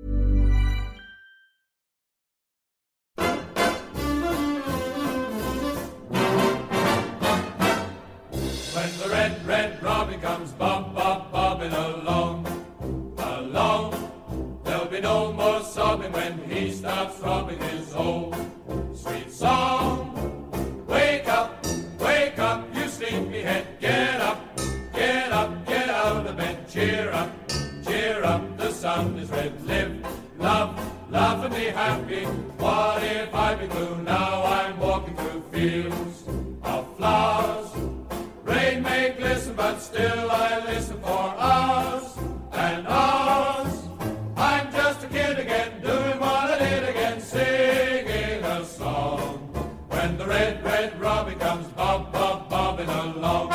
When the red, red robin comes bob, bob, bobbing along, along, there'll be no more sobbing when he starts throbbing his old sweet song. Wake up, you sleepy head. Get up, get up, get out of bed. Cheer up, the sun is red. Live, love, love and be happy. What if I be blue? Now I'm walking through fields of flowers. Rain may glisten, but still I listen for hours and hours. I'm just a kid again, doing what I did again, singing a song. When the red, red robin comes bob, bob, bobbing along.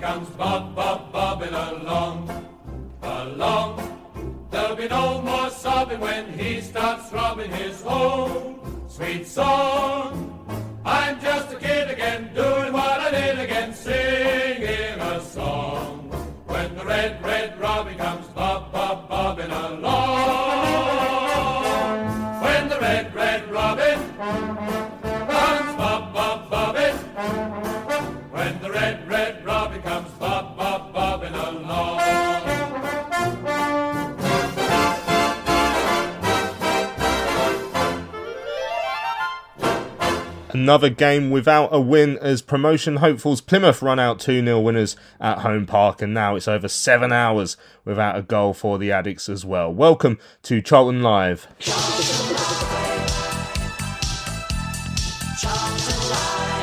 Comes bob, bob, bobbing along, along. There'll be no more sobbing when he starts throbbing his old sweet song. I'm just a kid again, doing what I did again, singing a song. When the red, red robin comes bob, bob, bobbing along. When the red, red robin comes bob, bob, bobbing. When the red, red robin comes bob, bob, bobbing along. Another game without a win as promotion hopefuls Plymouth run out 2-0 winners at Home Park, and now it's over 7 hours without a goal for the Addicts as well. Welcome to Charlton Live. Charlton Live. Charlton Live.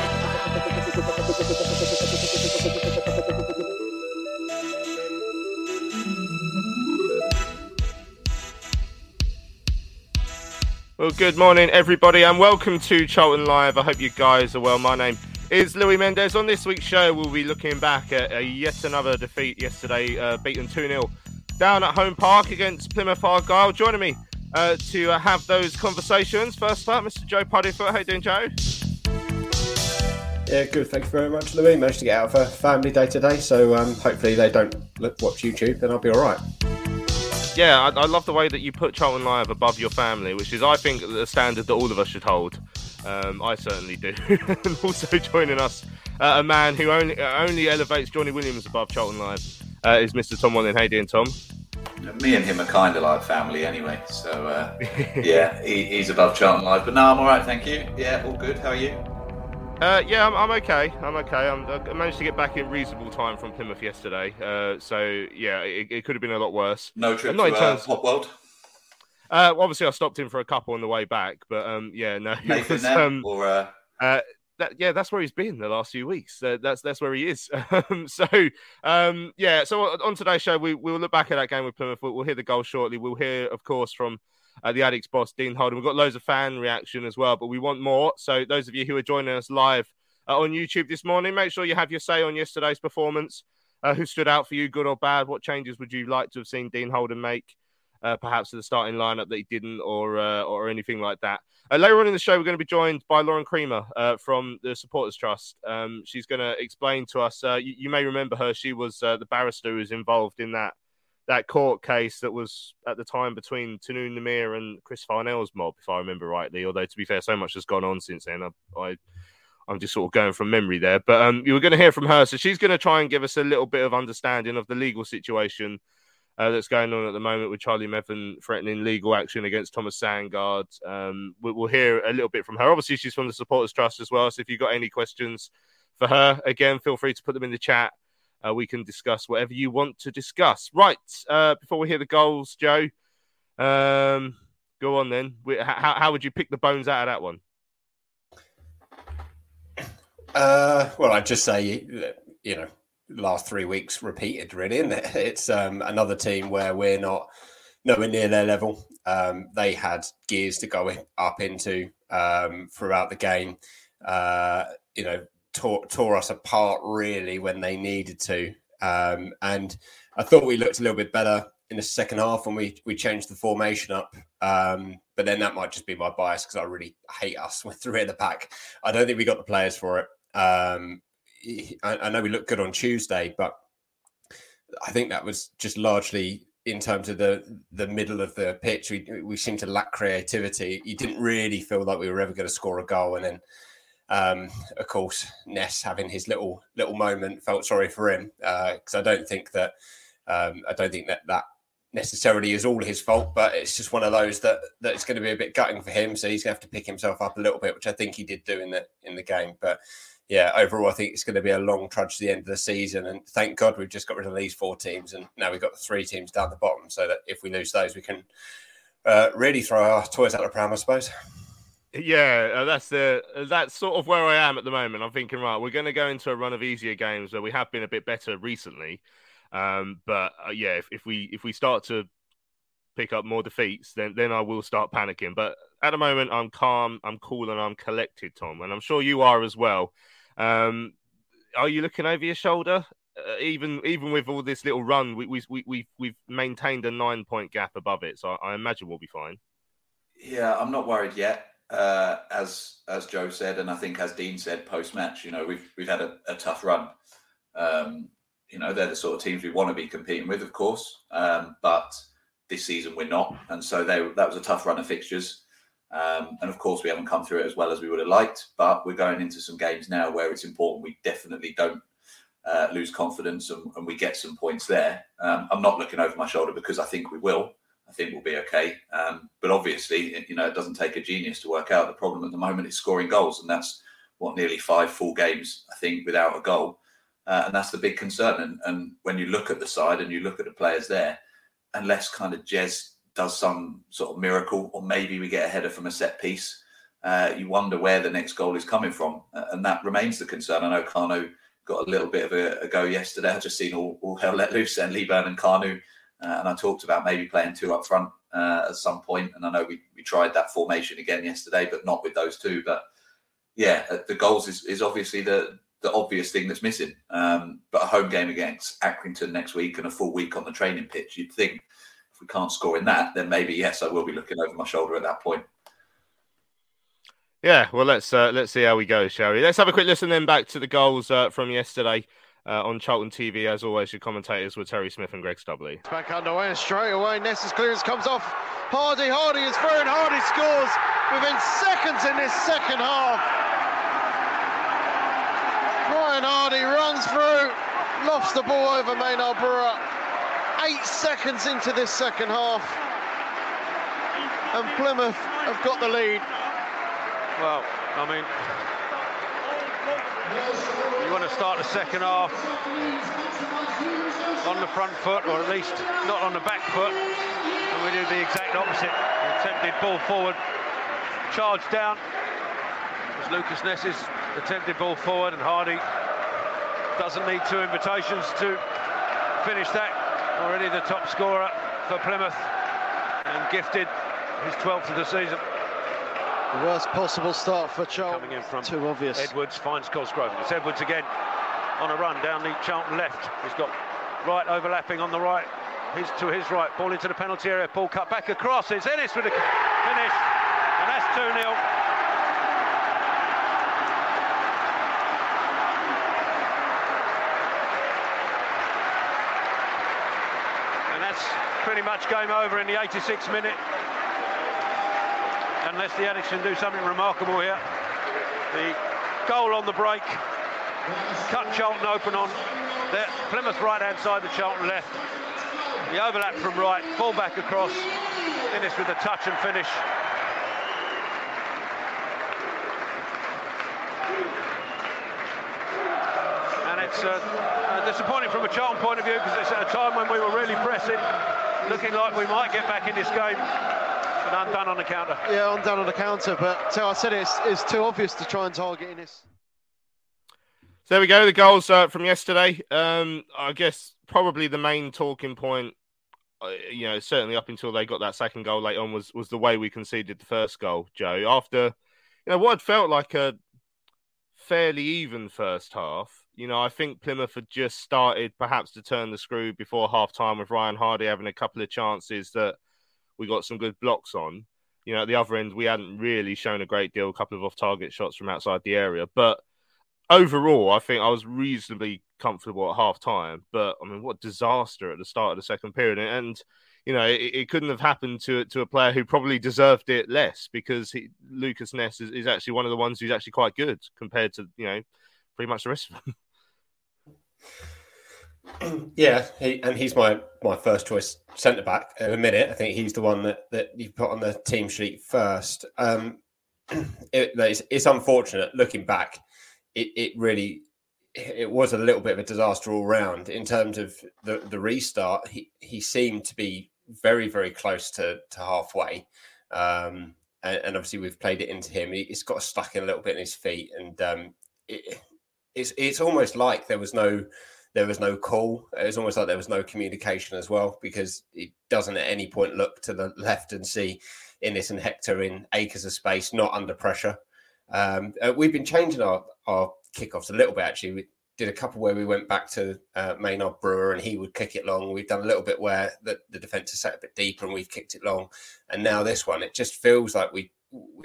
Well, good morning, everybody, and welcome to Charlton Live. I hope you guys are well. My name is Louis Mendes. On this week's show, we'll be looking back at yet another defeat yesterday, beaten 2-0 down at Home Park against Plymouth Argyle. Joining me to have those conversations, first up, Mr. Joe Puddyfoot. How you doing, Joe? Yeah, good. Thanks very much, Louis. Managed to get out of a family day today, so hopefully they don't watch YouTube, then I'll be all right. Yeah, I love the way that you put Charlton Live above your family, which is, I think, the standard that all of us should hold. I certainly do. And also joining us, a man who only elevates Johnny Williams above Charlton Live, is Mr. Tom Wallin. Hey, Dean, Tom. Me and him are kind of like family anyway, so yeah, he's above Charlton Live. But no, I'm all right, thank you. Yeah, all good. How are you? Yeah, I'm okay. I managed to get back in reasonable time from Plymouth yesterday. So yeah, it could have been a lot worse. No trip to Pop World. Obviously, I stopped in for a couple on the way back, but yeah, no. Nathan was, or that's where he's been the last few weeks. That's where he is. So on today's show, we'll look back at that game with Plymouth. We'll hear the goal shortly. We'll hear, of course, from the Addicts boss, Dean Holden. We've got loads of fan reaction as well, but we want more. So those of you who are joining us live on YouTube this morning, make sure you have your say on yesterday's performance. Who stood out for you, good or bad? What changes would you like to have seen Dean Holden make, perhaps to the starting lineup that he didn't, or anything like that? Later on in the show, we're going to be joined by Lauren Kreamer from the Supporters Trust. She's going to explain to us, you may remember her, she was the barrister who was involved in that court case that was at the time between Tanu Namir and Chris Farnell's mob, if I remember rightly. Although, to be fair, so much has gone on since then. I'm just sort of going from memory there. But you were going to hear from her. So she's going to try and give us a little bit of understanding of the legal situation that's going on at the moment with Charlie Methven threatening legal action against Thomas Sandgaard. We'll hear a little bit from her. Obviously, she's from the Supporters Trust as well. So if you've got any questions for her, again, feel free to put them in the chat. We can discuss whatever you want to discuss. Right, before we hear the goals, Joe, go on then. How would you pick the bones out of that one? Well, I'd just say, you know, last 3 weeks repeated, really, isn't it? It's another team where we're not nowhere near their level. They had gears to go up into throughout the game. You know, tore us apart really when they needed to. And I thought we looked a little bit better in the second half when we changed the formation up. But then that might just be my bias because I really hate us with three at the back. I don't think we got the players for it. I know we looked good on Tuesday, but I think that was just largely in terms of the middle of the pitch. We seemed to lack creativity. You didn't really feel like we were ever going to score a goal. And then, of course, Ness having his little moment, felt sorry for him because I don't think that necessarily is all his fault, but it's just one of those that it's going to be a bit gutting for him. So he's going to have to pick himself up a little bit, which I think he did do in the game. But yeah, overall, I think it's going to be a long trudge to the end of the season. And thank God we've just got rid of these four teams. And now we've got the three teams down the bottom so that if we lose those, we can really throw our toys out the pram, I suppose. Yeah, that's sort of where I am at the moment. I'm thinking, right, we're going to go into a run of easier games where we have been a bit better recently. But if we start to pick up more defeats, then I will start panicking. But at the moment, I'm calm, I'm cool, and I'm collected, Tom. And I'm sure you are as well. Are you looking over your shoulder? Even with all this little run, we've maintained a 9-point gap above it, so I imagine we'll be fine. Yeah, I'm not worried yet. As Joe said, and I think as Dean said post match, you know, we've had a tough run. You know, they're the sort of teams we want to be competing with, of course. But this season we're not. And so that was a tough run of fixtures. And of course, we haven't come through it as well as we would have liked. But we're going into some games now where it's important we definitely don't lose confidence and we get some points there. I'm not looking over my shoulder because I think we will. I think we'll be okay. But obviously, you know, it doesn't take a genius to work out the problem at the moment is scoring goals. And that's what, nearly 5 full games, I think, without a goal. And that's the big concern. And when you look at the side and you look at the players there, unless kind of Jez does some sort of miracle or maybe we get a header from a set piece, you wonder where the next goal is coming from. And that remains the concern. I know Kanu got a little bit of a go yesterday. I've just seen all hell let loose and Lee Byrne and Kanu. And I talked about maybe playing 2 up front at some point. And I know we tried that formation again yesterday, but not with those 2. But yeah, the goals is obviously the obvious thing that's missing. But a home game against Accrington next week and a full week on the training pitch, you'd think if we can't score in that, then maybe, yes, I will be looking over my shoulder at that point. Yeah, well, let's see how we go, shall we? Let's have a quick listen then back to the goals from yesterday on Charlton TV. As always, your commentators were Terry Smith and Greg Stubley. Back underway and straight away, Ness's clearance comes off. Hardie is through and Hardie scores within seconds in this second half. Ryan Hardie runs through, lofts the ball over Maynard Brewer. 8 seconds into this second half. And Plymouth have got the lead. Well, I mean, you want to start the second half on the front foot, or at least not on the back foot. And we do the exact opposite. Attempted ball forward, charge down. It was Lucas Ness's attempted ball forward, and Hardie doesn't need 2 invitations to finish that. Already the top scorer for Plymouth and gifted his 12th of the season. The worst possible start for Charlton. Coming in from too obvious. Edwards finds Cosgrove. It's Edwards again on a run down the Charlton left. He's got Wright overlapping on the right. He's to his right. Ball into the penalty area. Ball cut back across. It's Inniss with a finish, and that's 2-0. Pretty much game over in the 86th minute, unless the Addicts can do something remarkable here. The goal on the break cut Charlton open on their Plymouth right hand side, the Charlton left, The overlap from right, full back across, Inniss with a touch and finish. And it's disappointing from a Charlton point of view, because it's at a time when we were really pressing, looking like we might get back in this game, and undone on the counter. Yeah, undone on the counter, but so I said it's too obvious to try and target Inniss. So there we go, the goals from yesterday. I guess probably the main talking point, you know, certainly up until they got that second goal late on, was the way we conceded the first goal, Joe. After, you know, what had felt like a fairly even first half, you know, I think Plymouth had just started perhaps to turn the screw before half-time, with Ryan Hardie having a couple of chances that we got some good blocks on. You know, at the other end, we hadn't really shown a great deal, a couple of off-target shots from outside the area, but overall, I think I was reasonably comfortable at half-time, but, I mean, what disaster at the start of the second period. And you know, it couldn't have happened to a player who probably deserved it less, because Lucas Ness is actually one of the ones who's actually quite good compared to, you know, pretty much the rest of them. Yeah, he's my first choice centre-back in a minute. I think he's the one that you put on the team sheet first. It's unfortunate, looking back. It was a little bit of a disaster all round in terms of the restart. He seemed to be very, very close to halfway. And obviously we've played it into him. It's got stuck in a little bit in his feet. And it's almost like there was no call. It was almost like there was no communication as well, because it doesn't at any point look to the left and see Inniss and Hector in acres of space, not under pressure. We've been changing our kickoffs a little bit, actually. We did a couple where we went back to Maynard Brewer and he would kick it long. We've done a little bit where the defence has sat a bit deeper and we've kicked it long. And now this one, it just feels like we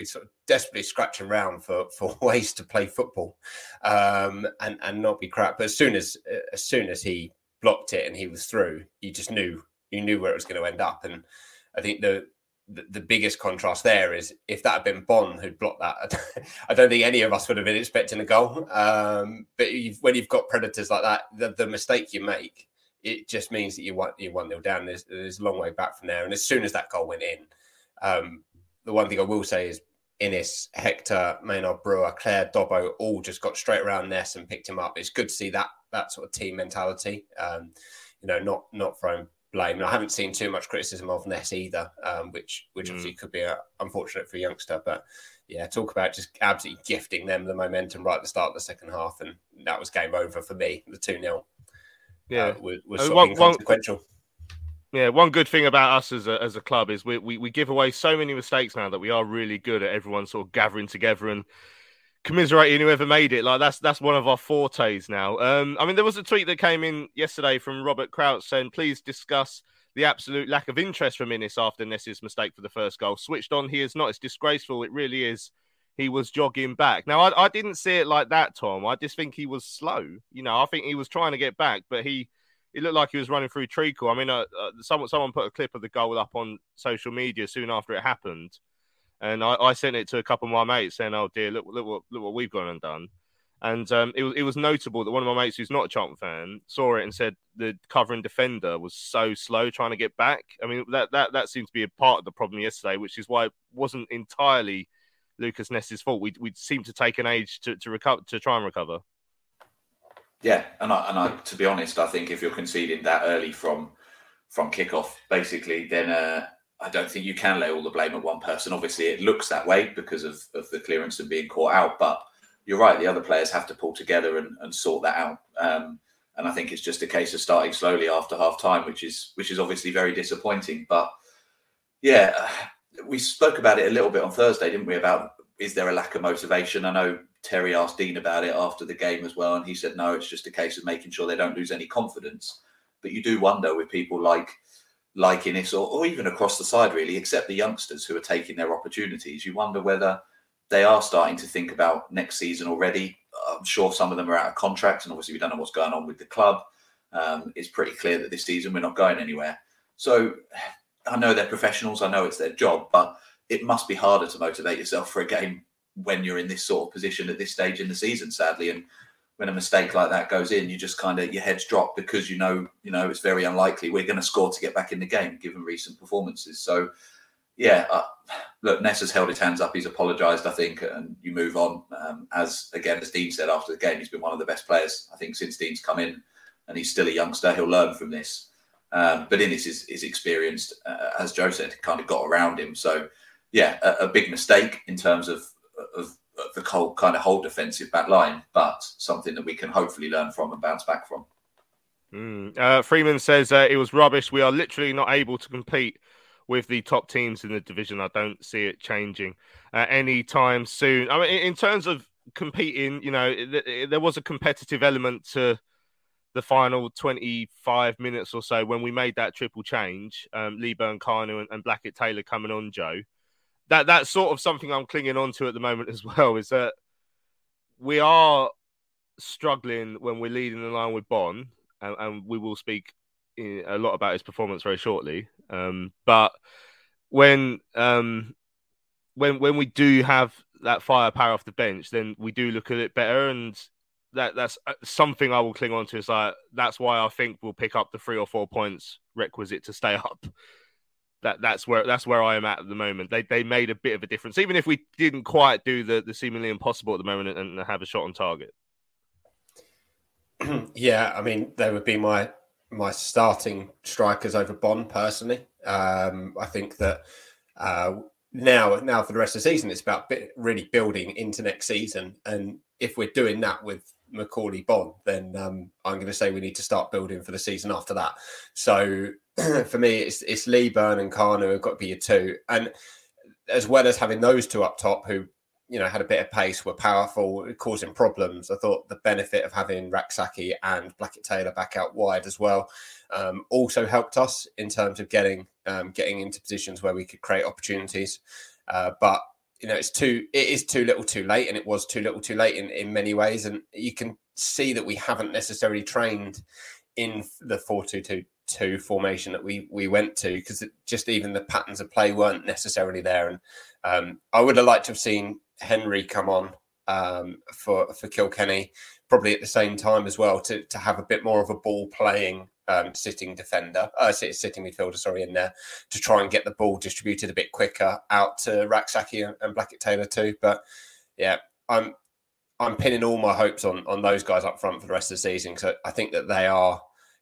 sort of desperately scratch around for ways to play football and not be crap. But as soon as he blocked it and he was through, you just knew where it was going to end up. And I think the biggest contrast there is if that had been Bonne who'd blocked that, I don't think any of us would have been expecting a goal. But when you've got predators like that, the mistake you make, it just means that you're 1-0 down. There's a long way back from there. And as soon as that goal went in, the one thing I will say is Inniss, Hector, Maynard Brewer, Claire, Dobbo all just got straight around Ness and picked him up. It's good to see that sort of team mentality, you know, not throwing blame. And I haven't seen too much criticism of Ness either, which obviously could be unfortunate for a youngster. But yeah, talk about just absolutely gifting them the momentum right at the start of the second half, and that was game over for me. The 2-0 was sort of inconsequential. Yeah, one good thing about us as a club is we give away so many mistakes now that we are really good at everyone sort of gathering together and commiserating whoever made it. Like that's one of our fortes now. I mean, there was a tweet that came in yesterday from Robert Crouch saying, please discuss the absolute lack of interest from Inniss after Ness's mistake for the first goal. Switched on, he is not. It's disgraceful. It really is. He was jogging back. Now, I didn't see it like that, Tom. I just think he was slow. You know, I think he was trying to get back, but it looked like he was running through treacle. I mean, someone put a clip of the goal up on social media soon after it happened. And I sent it to a couple of my mates saying, oh, dear, look what we've gone and done. And it was notable that one of my mates who's not a Charlton fan saw it and said the covering defender was so slow trying to get back. I mean, that seemed to be a part of the problem yesterday, which is why it wasn't entirely Lucas Ness's fault. We seemed to take an age to try and recover. Yeah, and I, to be honest, I think if you're conceding that early from kickoff, basically, then... I don't think you can lay all the blame at one person. Obviously, it looks that way because of the clearance and being caught out. But you're right, the other players have to pull together and sort that out. And I think it's just a case of starting slowly after half-time, which is obviously very disappointing. But, yeah, we spoke about it a little bit on Thursday, didn't we, about is there a lack of motivation? I know Terry asked Dean about it after the game as well, and he said, no, it's just a case of making sure they don't lose any confidence. But you do wonder with people like Inniss or even across the side, really, except the youngsters who are taking their opportunities. You wonder whether they are starting to think about next season already. I'm sure some of them are out of contract, and obviously we don't know what's going on with the club. It's pretty clear that this season we're not going anywhere. So I know they're professionals, I know it's their job, but it must be harder to motivate yourself for a game when you're in this sort of position at this stage in the season, sadly. And when a mistake like that goes in, you just kind of, your head's dropped, because you know it's very unlikely we're going to score to get back in the game given recent performances. So yeah, look, Ness has held his hands up. He's apologised, I think, and you move on. As Dean said after the game, he's been one of the best players, I think, since Dean's come in, and he's still a youngster. He'll learn from this. But Inniss is experienced, as Joe said, kind of got around him. So, yeah, a big mistake in terms of the whole kind of whole defensive back line, but something that we can hopefully learn from and bounce back from. Freeman says it was rubbish. We are literally not able to compete with the top teams in the division. I don't see it changing anytime soon. I mean, in terms of competing, you know, there was a competitive element to the final 25 minutes or so when we made that triple change, Lee Byrne, Kanu and Blackett Taylor coming on, Joe. That's sort of something I'm clinging on to at the moment as well, is that we are struggling when we're leading the line with Bonne, and we will speak a lot about his performance very shortly. But when we do have that firepower off the bench, then we do look at it better, and that's something I will cling on to. Is like, that's why I think we'll pick up the 3 or 4 points requisite to stay up. That's where I am at the moment. They made a bit of a difference, even if we didn't quite do the seemingly impossible at the moment and have a shot on target. Yeah, I mean, they would be my starting strikers over Bonne personally. I think that now for the rest of the season, it's about really building into next season. And if we're doing that with Macaulay Bonne, then I'm going to say we need to start building for the season after that. So for me, it's Lee Byrne and Kanu have got to be your two. And as well as having those two up top who, you know, had a bit of pace, were powerful, causing problems, I thought the benefit of having Rak-Sakyi and Blackett Taylor back out wide as well also helped us in terms of getting into positions where we could create opportunities. But, you know, it is too little too late, and it was too little too late in many ways. And you can see that we haven't necessarily trained in the 4-2-2 formation that we went to, because just even the patterns of play weren't necessarily there. And I would have liked to have seen Henry come on for Kilkenny, probably at the same time as well, to have a bit more of a ball-playing sitting midfielder, in there, to try and get the ball distributed a bit quicker out to Rak-Sakyi and Blackett Taylor too. But yeah, I'm pinning all my hopes on those guys up front for the rest of the season, because I think that they are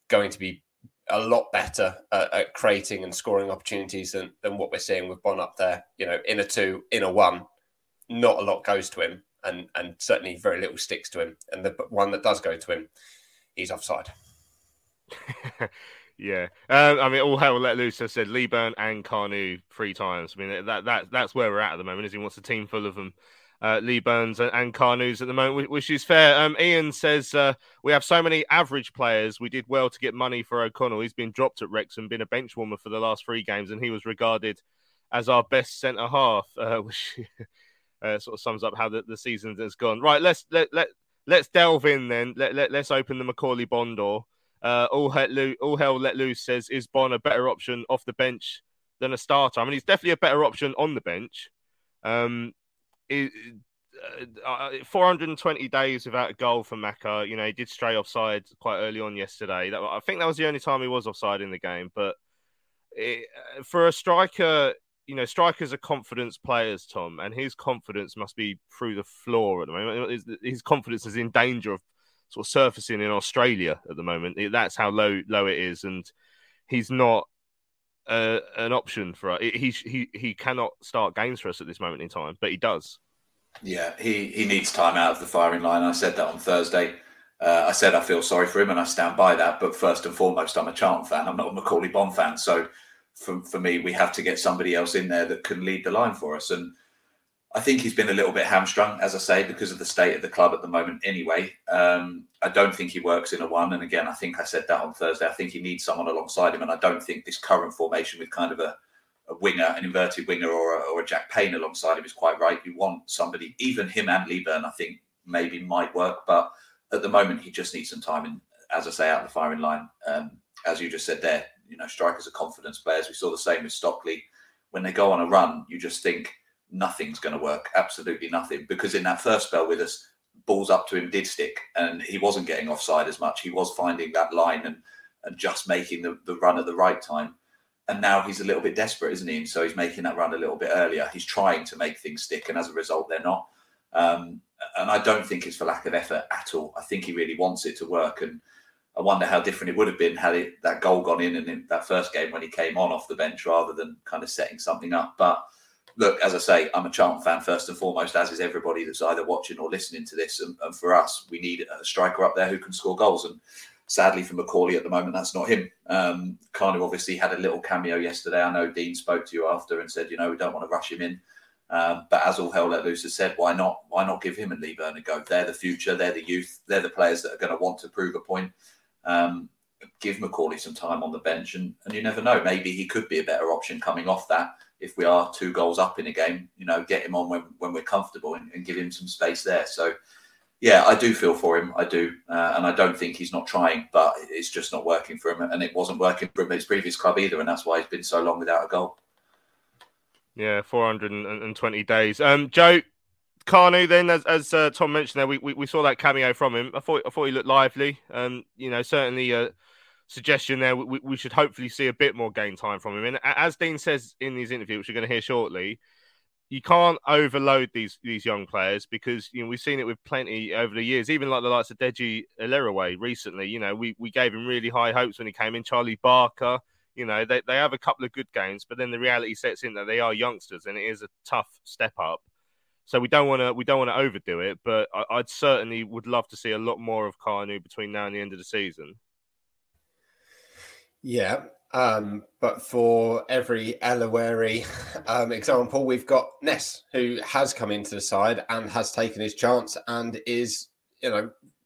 going to be a lot better at creating and scoring opportunities than what we're seeing with Bonne up there. You know, in a 2, in a 1, not a lot goes to him, and certainly very little sticks to him. And the one that does go to him, he's offside. Yeah. I mean, all hell let loose. I said Lee Byrne and Kanu 3 times. I mean, that's where we're at the moment, is he wants a team full of them. Lee Byrne's and Kanu's at the moment, which is fair. Ian says, we have so many average players. We did well to get money for O'Connell. He's been dropped at Wrexham, been a bench warmer for the last 3 games, and he was regarded as our best centre-half, which sort of sums up how the season has gone. Right, let's delve in then. Let's open the Macaulay Bonne door. All hell let loose says, is Bonne a better option off the bench than a starter? I mean, he's definitely a better option on the bench. 420 days without a goal for Macca. You know, he did stray offside quite early on yesterday. I think that was the only time he was offside in the game. But for a striker, you know, strikers are confidence players, Tom, and his confidence must be through the floor at the moment. His confidence is in danger of sort of surfacing in Australia at the moment. That's how low it is, and he's not an option for us. He cannot start games for us at this moment in time, but he does. Yeah, he needs time out of the firing line. I said that on Thursday. I said I feel sorry for him, and I stand by that. But first and foremost, I'm a Charlton fan. I'm not a Macaulay Bonne fan. So for me, we have to get somebody else in there that can lead the line for us. And I think he's been a little bit hamstrung, as I say, because of the state of the club at the moment anyway. I don't think he works in a 1. And again, I think I said that on Thursday. I think he needs someone alongside him. And I don't think this current formation with kind of a winger, an inverted winger or a Jack Payne alongside him is quite right. You want somebody, even him and Lee Byrne, I think maybe might work. But at the moment, he just needs some time. And as I say, out of the firing line, as you just said there, you know, strikers are confidence players. We saw the same with Stockley. When they go on a run, you just think, nothing's going to work, absolutely nothing. Because in that first spell with us, balls up to him did stick, and he wasn't getting offside as much. He was finding that line and just making the run at the right time. And now he's a little bit desperate, isn't he? And so he's making that run a little bit earlier. He's trying to make things stick, and as a result, they're not. And I don't think it's for lack of effort at all. I think he really wants it to work. And I wonder how different it would have been had that goal gone in that first game when he came on off the bench rather than kind of setting something up. But look, as I say, I'm a Charlton fan first and foremost, as is everybody that's either watching or listening to this. And for us, we need a striker up there who can score goals. And sadly for Macaulay at the moment, that's not him. Kanu obviously had a little cameo yesterday. I know Dean spoke to you after and said, we don't want to rush him in. But as all hell let loose has said, why not? Why not give him and Lee Byrne a go? They're the future. They're the youth. They're the players that are going to want to prove a point. Give Macaulay some time on the bench, and you never know. Maybe he could be a better option coming off that. If we are 2 goals up in a game, get him on when we're comfortable and give him some space there. So, yeah, I do feel for him. I do. And I don't think he's not trying, but it's just not working for him. And it wasn't working for him at his previous club either. And that's why he's been so long without a goal. Yeah, 420 days. Joe, Kanu, then, as Tom mentioned there, we saw that cameo from him. I thought he looked lively. Certainly a suggestion there. We should hopefully see a bit more game time from him. And as Dean says in his interview, which you're going to hear shortly, you can't overload these young players because we've seen it with plenty over the years, even like the likes of Deji Eleraway recently. We gave him really high hopes when he came in. Charlie Barker. They have a couple of good games, but then the reality sets in that they are youngsters and it is a tough step up. So we don't want to overdo it, but I'd certainly would love to see a lot more of Kanu between now and the end of the season. Yeah, but for every Elaweri example, we've got Ness, who has come into the side and has taken his chance and is,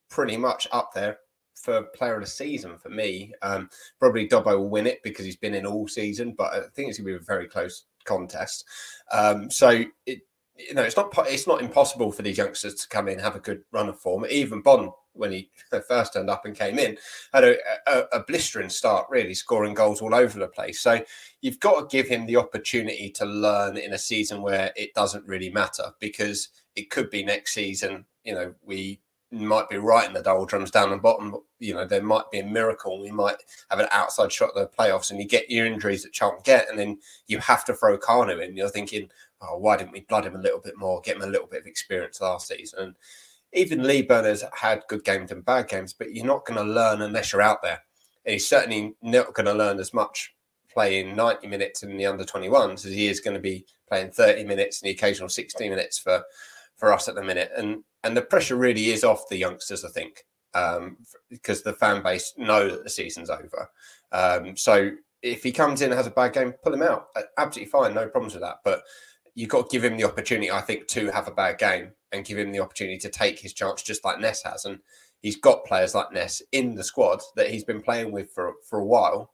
pretty much up there for player of the season for me. Probably Dobbo will win it because he's been in all season, but I think it's going to be a very close contest. So it's not impossible for these youngsters to come in and have a good run of form. Even Bonne, when he first turned up and came in, had a blistering start, really, scoring goals all over the place. So you've got to give him the opportunity to learn in a season where it doesn't really matter, because it could be next season, we might be right in the doldrums down the bottom. There might be a miracle. We might have an outside shot at the playoffs, and you get your injuries that Charlton get, and then you have to throw Kanu in. You're thinking, oh, why didn't we blood him a little bit more, get him a little bit of experience last season? And even Lee Byrne had good games and bad games, but you're not going to learn unless you're out there. And he's certainly not going to learn as much playing 90 minutes in the under-21s as he is going to be playing 30 minutes and the occasional 60 minutes for us at the minute. And the pressure really is off the youngsters, I think, because the fan base know that the season's over. So if he comes in and has a bad game, pull him out. Absolutely fine, no problems with that. But you've got to give him the opportunity, I think, to have a bad game and give him the opportunity to take his chance, just like Ness has. And he's got players like Ness in the squad that he's been playing with for a while.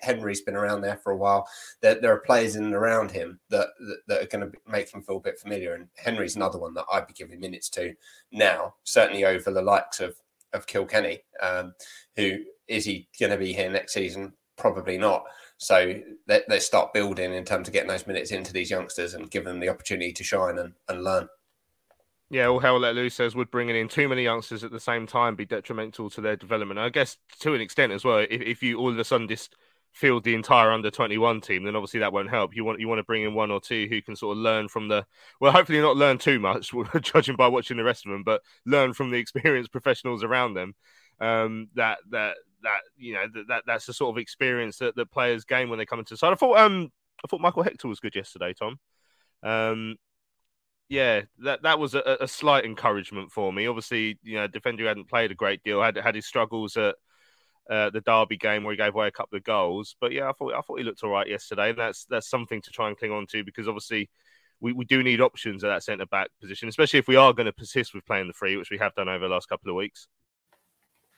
Henry's been around there for a while. There are players in and around him that are going to make him feel a bit familiar. And Henry's another one that I'd be giving minutes to now, certainly over the likes of Kilkenny. Who is he going to be here next season? Probably not. So they start building in terms of getting those minutes into these youngsters and giving them the opportunity to shine and learn. Yeah, all hell let loose says, would bringing in too many youngsters at the same time be detrimental to their development? I guess to an extent as well. If you all of a sudden just field the entire under-21 team, then obviously that won't help. You want to bring in one or two who can sort of learn from the... Well, hopefully not learn too much, judging by watching the rest of them, but learn from the experienced professionals around them. That's the sort of experience that players gain when they come into the side. I thought Michael Hector was good yesterday, Tom. That was a slight encouragement for me. Obviously, a defender who hadn't played a great deal had his struggles at the Derby game where he gave away a couple of goals. But yeah, I thought he looked all right yesterday, and that's something to try and cling on to, because obviously we do need options at that centre back position, especially if we are going to persist with playing the three, which we have done over the last couple of weeks.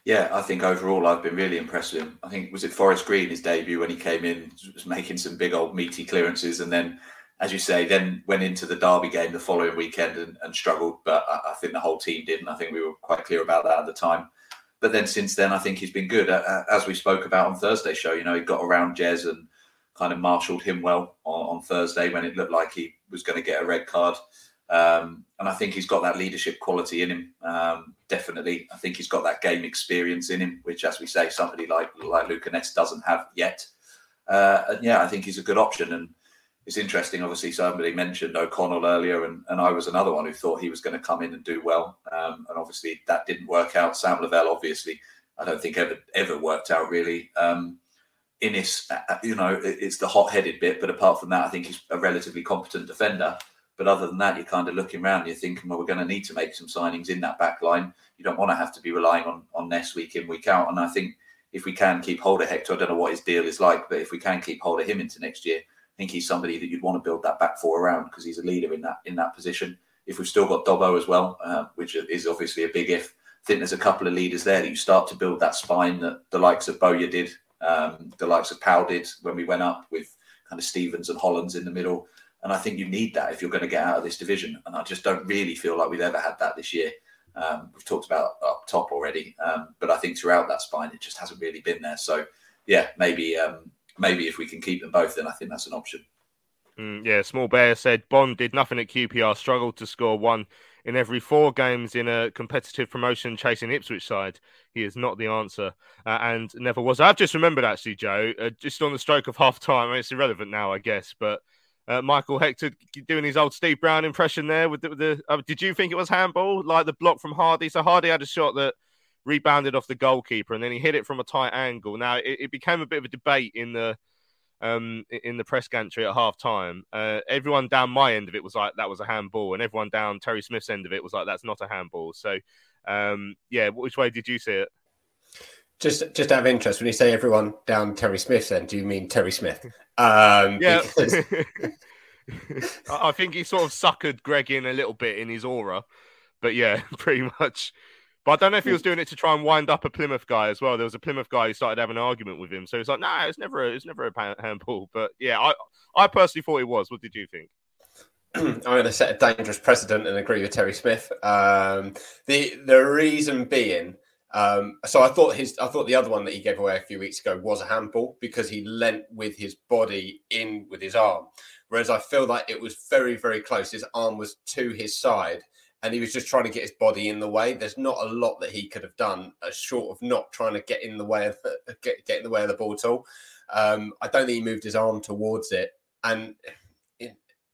Yeah, I think overall I've been really impressed with him. I think, was it Forest Green, his debut when he came in, was making some big old meaty clearances, and then, as you say, then went into the Derby game the following weekend and struggled, but I think the whole team did, and I think we were quite clear about that at the time. But then since then, I think he's been good. As we spoke about on Thursday's show, he got around Jez and kind of marshalled him well on Thursday when it looked like he was going to get a red card. And I think he's got that leadership quality in him. Definitely. I think he's got that game experience in him, which, as we say, somebody like Lucas Ness doesn't have yet. And yeah, I think he's a good option. And it's interesting, obviously, somebody mentioned O'Connell earlier, and I was another one who thought he was going to come in and do well. And obviously that didn't work out. Sam Lavelle, obviously, I don't think ever worked out really. Inniss, you know, it's the hot-headed bit, but apart from that, I think he's a relatively competent defender. But other than that, you're kind of looking around, you're thinking, well, we're going to need to make some signings in that back line. You don't want to have to be relying on Ness week in, week out. And I think if we can keep hold of Hector, I don't know what his deal is like, but if we can keep hold of him into next year, I think he's somebody that you'd want to build that back four around because he's a leader in that position. If we've still got Dobbo as well, which is obviously a big if, I think there's a couple of leaders there that you start to build that spine that the likes of Bowyer did, the likes of Powell did when we went up with kind of Stevens and Hollands in the middle. And I think you need that if you're going to get out of this division. And I just don't really feel like we've ever had that this year. We've talked about up top already, but I think throughout that spine, it just hasn't really been there. So, yeah, maybe if we can keep them both, then I think that's an option. Yeah, Small Bear said, Bond did nothing at QPR, struggled to score one in every four games in a competitive promotion chasing Ipswich side. He is not the answer and never was. I've just remembered, actually, Joe, just on the stroke of half-time, it's irrelevant now, I guess, but... Michael Hector doing his old Steve Brown impression there. Did you think it was handball? Like the block from Hardie. So Hardie had a shot that rebounded off the goalkeeper, and then he hit it from a tight angle. Now it became a bit of a debate in the press gantry at half time. Everyone down my end of it was like that was a handball, and everyone down Terry Smith's end of it was like that's not a handball. So yeah, which way did you see it? Just out of interest, when you say everyone down Terry Smith's end, do you mean Terry Smith? Yeah. Because... I think he sort of suckered Greg in a little bit in his aura. But yeah, pretty much. But I don't know if he was doing it to try and wind up a Plymouth guy as well. There was a Plymouth guy who started having an argument with him. So it's like, nah, it's never a handball. But yeah, I personally thought it was. What did you think? I'm going to set a dangerous precedent and agree with Terry Smith. The reason being... So I thought the other one that he gave away a few weeks ago was a handball because he leant with his body in with his arm. Whereas I feel like it was very, very close. His arm was to his side and he was just trying to get his body in the way. There's not a lot that he could have done short of not trying to get in the way of the ball at all. I don't think he moved his arm towards it. And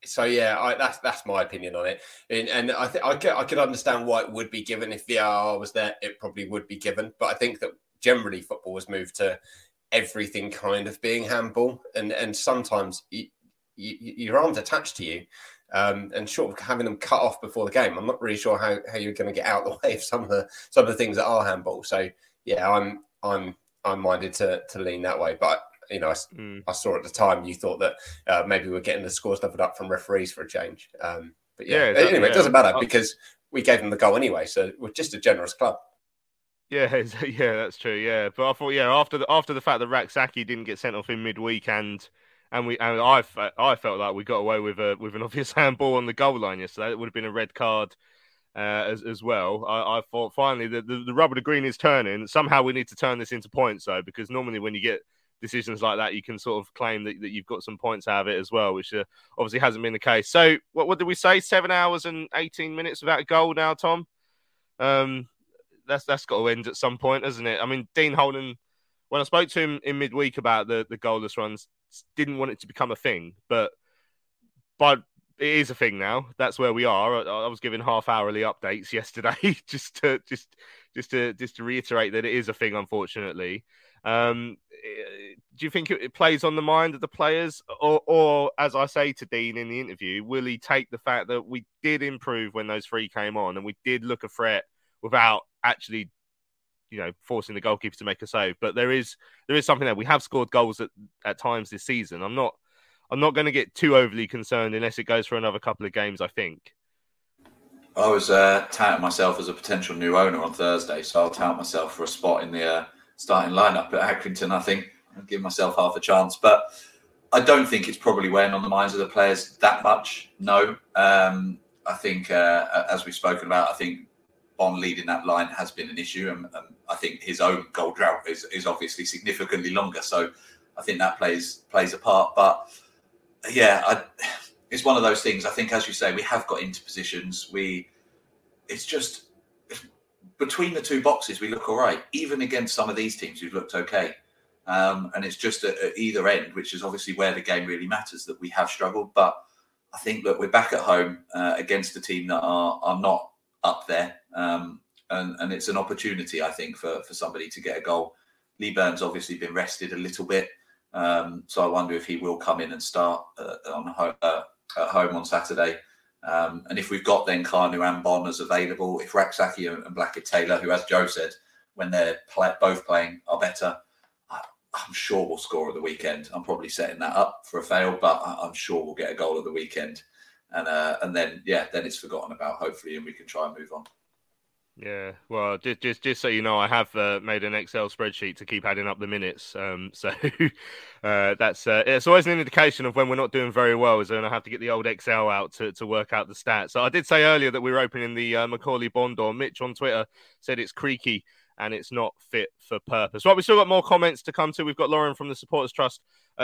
so, yeah, that's my opinion on it. And I could understand why it would be given. If VAR was there, it probably would be given. But I think that generally football has moved to everything kind of being handball. And sometimes your arm's attached to you. And short of having them cut off before the game, I'm not really sure how you're going to get out of the way of some of the things that are handball. So, yeah, I'm minded to lean that way. But... you know, I saw at the time you thought that maybe we're getting the scores leveled up from referees for a change. But yeah, anyway, it doesn't matter because we gave them the goal anyway. So we're just a generous club. Yeah, that's true. Yeah, but I thought, yeah, after the fact that Rak-Sakyi didn't get sent off in midweek, and I felt like we got away with an obvious handball on the goal line yesterday. It would have been a red card as well. I thought finally the rubber to green is turning. Somehow we need to turn this into points though, because normally when you get decisions like that, you can sort of claim that you've got some points out of it as well, which obviously hasn't been the case. So what did we say? 7 hours and 18 minutes without a goal now, Tom. That's got to end at some point, hasn't it? I mean, Dean Holden, when I spoke to him in midweek about the goalless runs, didn't want it to become a thing, but it is a thing now. That's where we are. I was giving half hourly updates yesterday just to reiterate that it is a thing, unfortunately. Do you think it plays on the mind of the players or as I say to Dean in the interview, will he take the fact that we did improve when those three came on and we did look a threat without actually, you know, forcing the goalkeeper to make a save? But there is something there. We have scored goals at times this season. I'm not going to get too overly concerned unless it goes for another couple of games, I think. I was touting myself as a potential new owner on Thursday, so I'll tout myself for a spot in the... starting lineup at Accrington, I think. I'll give myself half a chance. But I don't think it's probably weighing on the minds of the players that much, no. I think, as we've spoken about, I think Bonne leading that line has been an issue. And I think his own goal drought is obviously significantly longer. So I think that plays a part. But, yeah, it's one of those things. I think, as you say, we have got into positions. It's just between the two boxes, we look all right. Even against some of these teams, we've looked okay. And it's just at either end, which is obviously where the game really matters, that we have struggled. But I think, look, we're back at home against a team that are not up there. And it's an opportunity, I think, for somebody to get a goal. Lee Byrne's obviously been rested a little bit. So I wonder if he will come in and start at home on Saturday. And if we've got then Kanu and Bonne as available, if Rak-Sakyi and Blackett Taylor, who, as Joe said, when they're both playing, are better, I'm sure we'll score at the weekend. I'm probably setting that up for a fail, but I'm sure we'll get a goal at the weekend. And then it's forgotten about, hopefully, and we can try and move on. Yeah, well, just so you know, I have made an Excel spreadsheet to keep adding up the minutes. That's it's always an indication of when we're not doing very well, is when I have to get the old Excel out to work out the stats. So I did say earlier that we were opening the Macaulay Bonne door. Mitch on Twitter said it's creaky and it's not fit for purpose. Right, we've still got more comments to come to. We've got Lauren from the Supporters Trust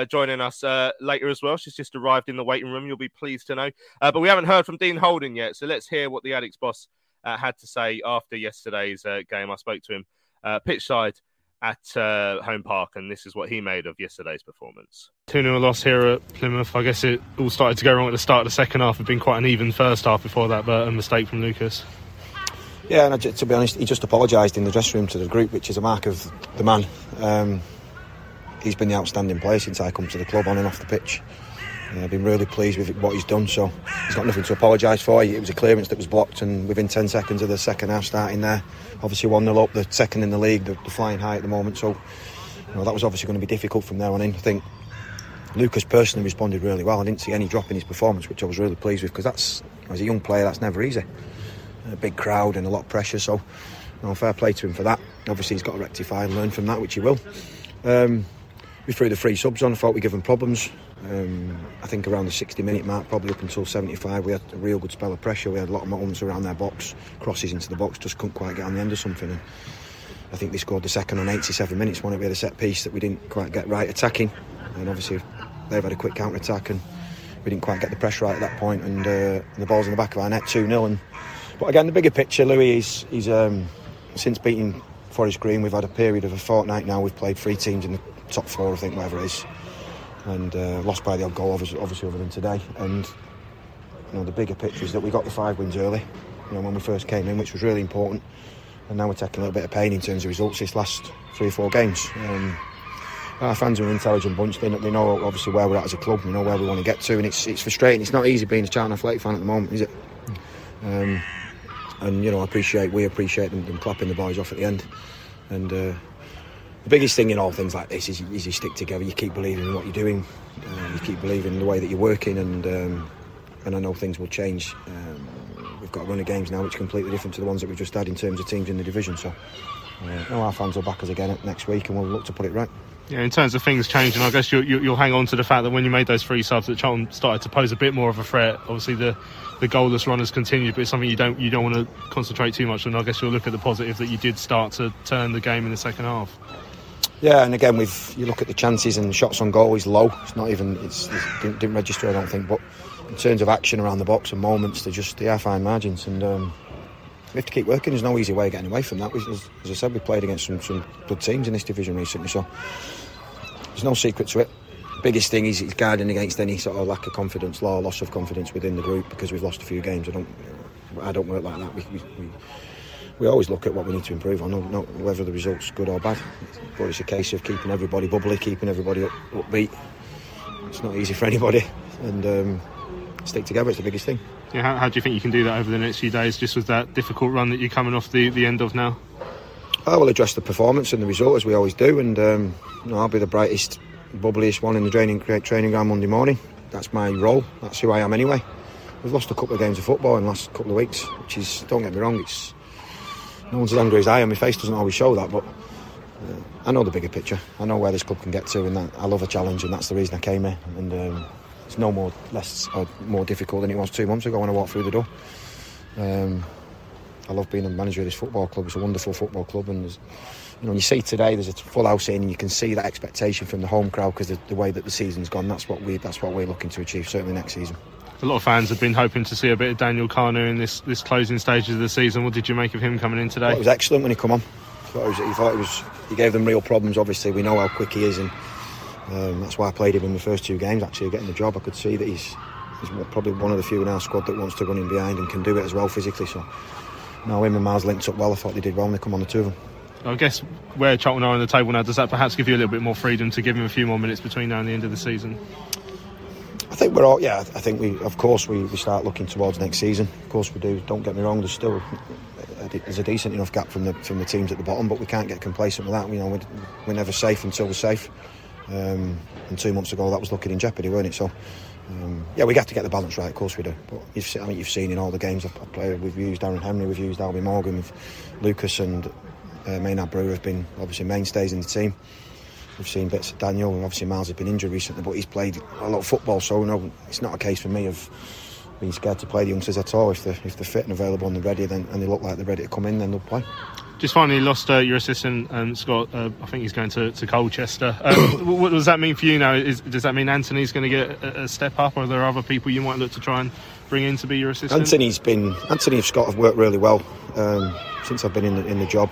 joining us later as well. She's just arrived in the waiting room, you'll be pleased to know. But we haven't heard from Dean Holden yet, so let's hear what the Addicts boss had to say after yesterday's game. I spoke to him pitch side at Home Park, and this is what he made of yesterday's performance. 2-0 loss here at Plymouth. I guess it all started to go wrong at the start of the second half. It'd been quite an even first half before that, but a mistake from Lucas. Yeah, and to be honest, he just apologised in the dressing room to the group, which is a mark of the man. He's been the outstanding player since I come to the club, on and off the pitch. I've been really pleased with what he's done, so he's got nothing to apologise for. It was a clearance that was blocked, and within 10 seconds of the second half starting there, obviously 1-0 up, they're second in the league, they're flying high at the moment, so that was obviously going to be difficult from there on in. I think Lucas personally responded really well. I didn't see any drop in his performance, which I was really pleased with, because that's, as a young player, that's never easy. A big crowd and a lot of pressure, so fair play to him for that. Obviously he's got to rectify and learn from that, which he will. We threw the free subs on. I thought we gave them problems. I think around the 60-minute mark, probably up until 75, we had a real good spell of pressure. We had a lot of moments around their box, crosses into the box, just couldn't quite get on the end of something. And I think they scored the second on 87 minutes, when we had a set piece that we didn't quite get right attacking. And obviously they've had a quick counter-attack, and we didn't quite get the pressure right at that point. And the ball's in the back of our net, 2-0. But again, the bigger picture, Louis, he's since beating Forest Green, we've had a period of a fortnight now. We've played three teams in the top four, I think, whatever it is. And lost by the odd goal, obviously, other than today. And the bigger picture is that we got the 5 wins early, when we first came in, which was really important. And now we're taking a little bit of pain in terms of results this last 3 or 4 games. Our fans are an intelligent bunch. They know obviously where we're at as a club. We know where we want to get to, and it's frustrating. It's not easy being a Charlton Athletic fan at the moment, is it? And we appreciate them clapping the boys off at the end. And the biggest thing in all things like this is you stick together, you keep believing in what you're doing, you keep believing in the way that you're working, and I know things will change. We've got a run of games now which are completely different to the ones that we've just had in terms of teams in the division, so our fans will back us again next week, and we'll look to put it right. Yeah, in terms of things changing, I guess you'll hang on to the fact that when you made those 3 subs that Charlton started to pose a bit more of a threat. Obviously the goalless run has continued, but it's something you don't want to concentrate too much on. I guess you'll look at the positive that you did start to turn the game in the second half. Yeah, and again, you look at the chances, and shots on goal is low. It's not even, it didn't register, I don't think. But in terms of action around the box and moments, they are fine margins, and we have to keep working. There's no easy way of getting away from that. As I said, we played against some good teams in this division recently, so there's no secret to it. The biggest thing is guarding against any sort of lack of confidence, loss of confidence within the group, because we've lost a few games. I don't work like that. We always look at what we need to improve on, not whether the result's good or bad. But it's a case of keeping everybody bubbly, keeping everybody upbeat. It's not easy for anybody, and stick together, it's the biggest thing. Yeah, how do you think you can do that over the next few days, just with that difficult run that you're coming off the end of now? I will address the performance and the result, as we always do, and I'll be the brightest, bubbliest one in the training ground Monday morning. That's my role, that's who I am anyway. We've lost a couple of games of football in the last couple of weeks, which is, don't get me wrong, it's... No one's as angry as I am. My face doesn't always show that, but I know the bigger picture. I know where this club can get to, and that I love a challenge, and that's the reason I came here. And it's more difficult than it was 2 months ago when I walked through the door. I love being a manager of this football club. It's a wonderful football club, and you see today there's a full house in, and you can see that expectation from the home crowd because the way that the season's gone. That's what we're looking to achieve, certainly next season. a lot of fans have been hoping to see a bit of Daniel Kanu in this closing stages of the season. What did you make of him coming in today? Well, it was excellent when he came on. He gave them real problems. Obviously, we know how quick he is, and that's why I played him in the first two games. Actually, getting the job, I could see that he's probably one of the few in our squad that wants to run in behind and can do it as well physically. So, no, him and Miles linked up well. I thought they did well when they come on, the two of them. I guess where Charlton are on the table now, does that perhaps give you a little bit more freedom to give him a few more minutes between now and the end of the season? I think we're all, yeah, I think we, of course, we start looking towards next season. Of course we do. Don't get me wrong, there's still a decent enough gap from the teams at the bottom, but we can't get complacent with that. You know, we're never safe until we're safe. And 2 months ago, that was looking in jeopardy, weren't it? So, yeah, we have to get the balance right. Of course we do. But you've seen in all the games I've played, we've used Aaron Henry, we've used Albie Morgan, we've Lucas and Maynard Brewer have been obviously mainstays in the team. We've seen bits of Daniel, and obviously Miles has been injured recently, but he's played a lot of football, so no, it's not a case for me of being scared to play the youngsters at all. If they're fit and available and they're ready, then, and they look like they're ready to come in, then they'll play. Just finally, lost your assistant, Scott. I think he's going to Colchester. What does that mean for you now? Does that mean Anthony's going to get a step up, or are there other people you might look to try and bring in to be your assistant? Anthony and Scott have worked really well since I've been in the job.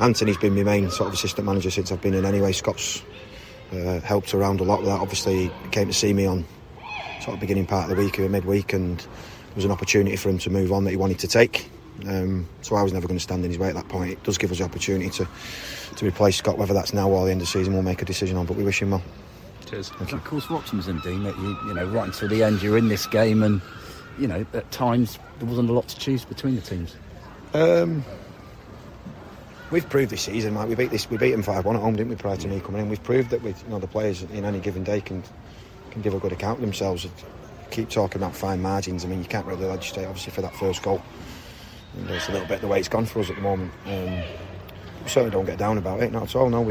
Anthony's been my main sort of assistant manager since I've been in anyway. Scott's helped around a lot with that. Obviously, he came to see me on sort of beginning part of the week or midweek, and there was an opportunity for him to move on that he wanted to take. So I was never going to stand in his way at that point. It does give us the opportunity to replace Scott, whether that's now or the end of the season, we'll make a decision on, but we wish him well. Cheers. Thank you. Of course, for optimism, Dean, that you know, right until the end, you're in this game, and you know, at times there wasn't a lot to choose between the teams. We've proved this season, mate. We beat them 5-1 at home, didn't we? Prior to me coming in, we've proved that the players in any given day can give a good account of themselves. Keep talking about fine margins. I mean, you can't really legislate, obviously, for that first goal. And it's a little bit the way it's gone for us at the moment. We certainly don't get down about it, not at all. No,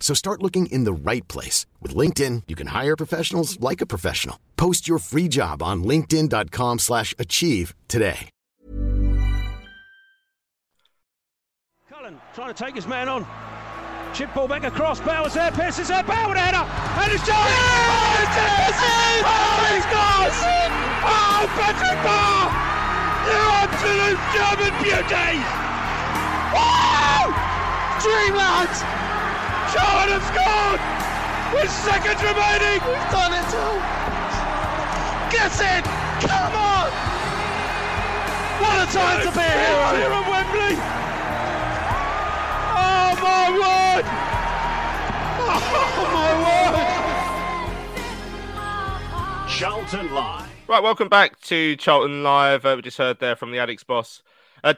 So start looking in the right place. With LinkedIn, you can hire professionals like a professional. Post your free job on linkedin.com/achieve today. Cullen trying to take his man on. Chip ball back across. Bowers there. Pearce is there. Bowers there. And it's done! Yes! Oh, it's scores! Oh, Patrick Barr! You absolute German beauty! Woo! Dreamland! Charlton have scored! With seconds remaining! We've done it! Get in! Come on! What a time to be here at Wembley! Oh my word! Oh my word! Charlton Live. Right, welcome back to Charlton Live. We just heard there from the Addicts boss,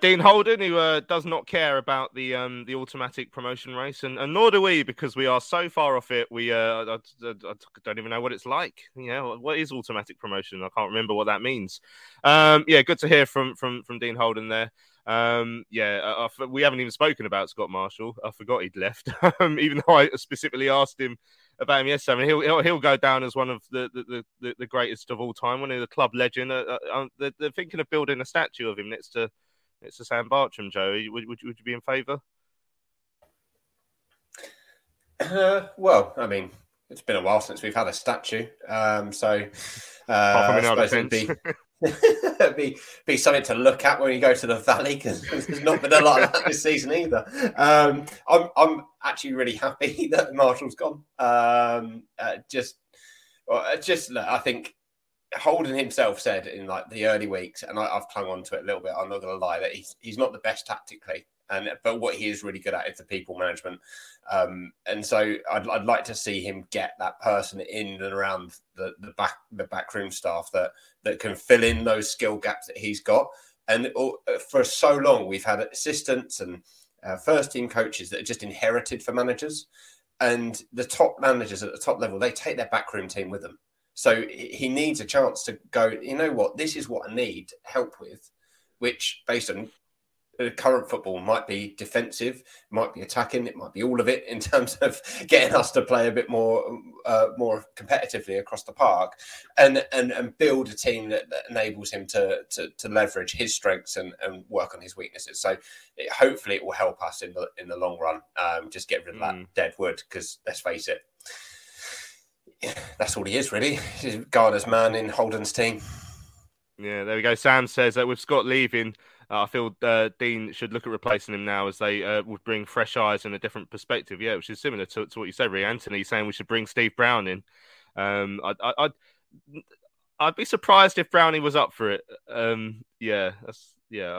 Dean Holden, who does not care about the automatic promotion race, and nor do we, because we are so far off it. We I don't even know what it's like. You know, what is automatic promotion? I can't remember what that means. Yeah, good to hear from Dean Holden there. We haven't even spoken about Scott Marshall. I forgot he'd left, even though I specifically asked him about him yesterday. I mean, he'll go down as one of the greatest of all time, one of the club legend. They're thinking of building a statue of him next to Sam Bartram. Joe, would you be in favour? Well, I mean, it's been a while since we've had a statue, I suppose it'd be. be something to look at when you go to the Valley, because there's not been a lot of that this season either. I'm actually really happy that Marshall's gone. Look, I think Holden himself said in like the early weeks, and I've clung on to it a little bit, I'm not going to lie, that he's not the best tactically, but what he is really good at is the people management. And so I'd like to see him get that person in and around the backroom staff that can fill in those skill gaps that he's got. And for so long, we've had assistants and first team coaches that are just inherited for managers. And the top managers at the top level, they take their backroom team with them. So he needs a chance to go, you know what, this is what I need help with, which based on current football might be defensive, might be attacking, it might be all of it in terms of getting us to play a bit more competitively across the park, and build a team that enables him to leverage his strengths and work on his weaknesses. So hopefully it will help us in the long run. Just get rid of that dead wood, because let's face it, that's all he is really. He's Garner's man in Holden's team. Yeah, there we go. Sam says that with Scott leaving, I feel Dean should look at replacing him now, as they would bring fresh eyes and a different perspective. Yeah, which is similar to what you said, really, Anthony, saying we should bring Steve Brown in. I'd be surprised if Brownie was up for it. I'll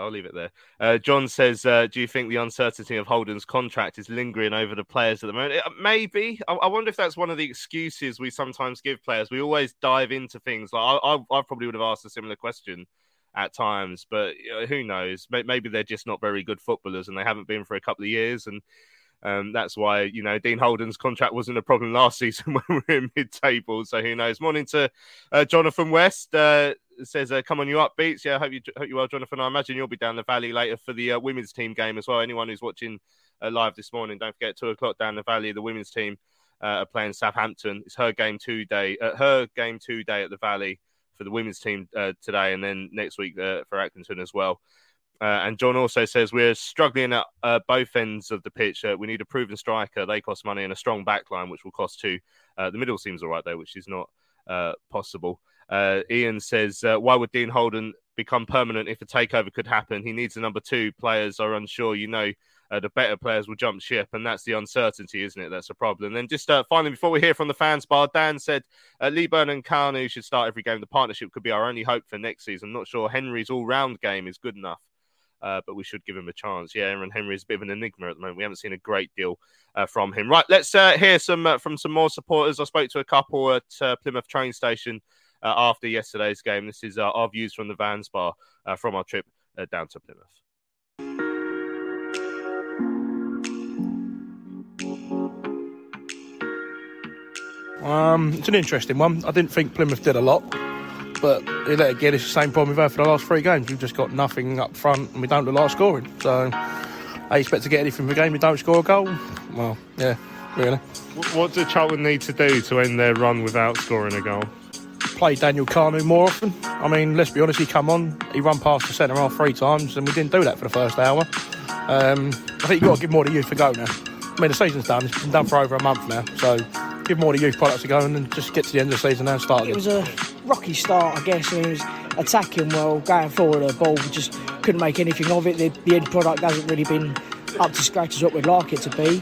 leave it there. John says, do you think the uncertainty of Holden's contract is lingering over the players at the moment? Maybe. I wonder if that's one of the excuses we sometimes give players. We always dive into things. Like I probably would have asked a similar question at times, but who knows? Maybe they're just not very good footballers and they haven't been for a couple of years, and that's why, you know, Dean Holden's contract wasn't a problem last season when we were in mid-table, so who knows. Morning to Jonathan West, says come on you upbeats. Yeah, hope you're well, Jonathan. I imagine you'll be down the Valley later for the women's team game as well. Anyone who's watching live this morning, don't forget, 2:00 down the Valley, the women's team are playing Southampton. It's her game 2 day at the Valley for the women's team today, and then next week for Accrington as well. And John also says, we're struggling at both ends of the pitch. We need a proven striker. They cost money, and a strong back line, which will cost two. The middle seems all right, though, which is not possible. Ian says, why would Dean Holden become permanent if a takeover could happen? He needs a number two. Players are unsure. You know, the better players will jump ship, and that's the uncertainty, isn't it? That's a problem. And then just finally, before we hear from the fans bar, Dan said, Lee Byrne and Kanu should start every game. The partnership could be our only hope for next season. I'm not sure Henry's all-round game is good enough, but we should give him a chance. Yeah, Aaron Henry is a bit of an enigma at the moment. We haven't seen a great deal from him. Right, let's hear from some more supporters. I spoke to a couple at Plymouth train station after yesterday's game. This is our views from the Vans Bar from our trip down to Plymouth. It's an interesting one. I didn't think Plymouth did a lot, but again, it's the same problem we've had for the last three games. We've just got nothing up front, and we don't look like scoring. So I expect to get anything from the game. We don't score a goal. Well, yeah, really. What do Charlton need to do to end their run without scoring a goal? Play Daniel Kanu more often. I mean, let's be honest, he come on, he run past the centre half three times, and we didn't do that for the first hour. I think you've got to give more to youth a go now. I mean, the season's done. It's been done for over a month now, so give more to youth products a go, and then just get to the end of the season and start again. It was a rocky start, I guess. I mean, it was attacking well, going forward at the ball, we just couldn't make anything of it. The end product hasn't really been up to scratch as what we'd like it to be.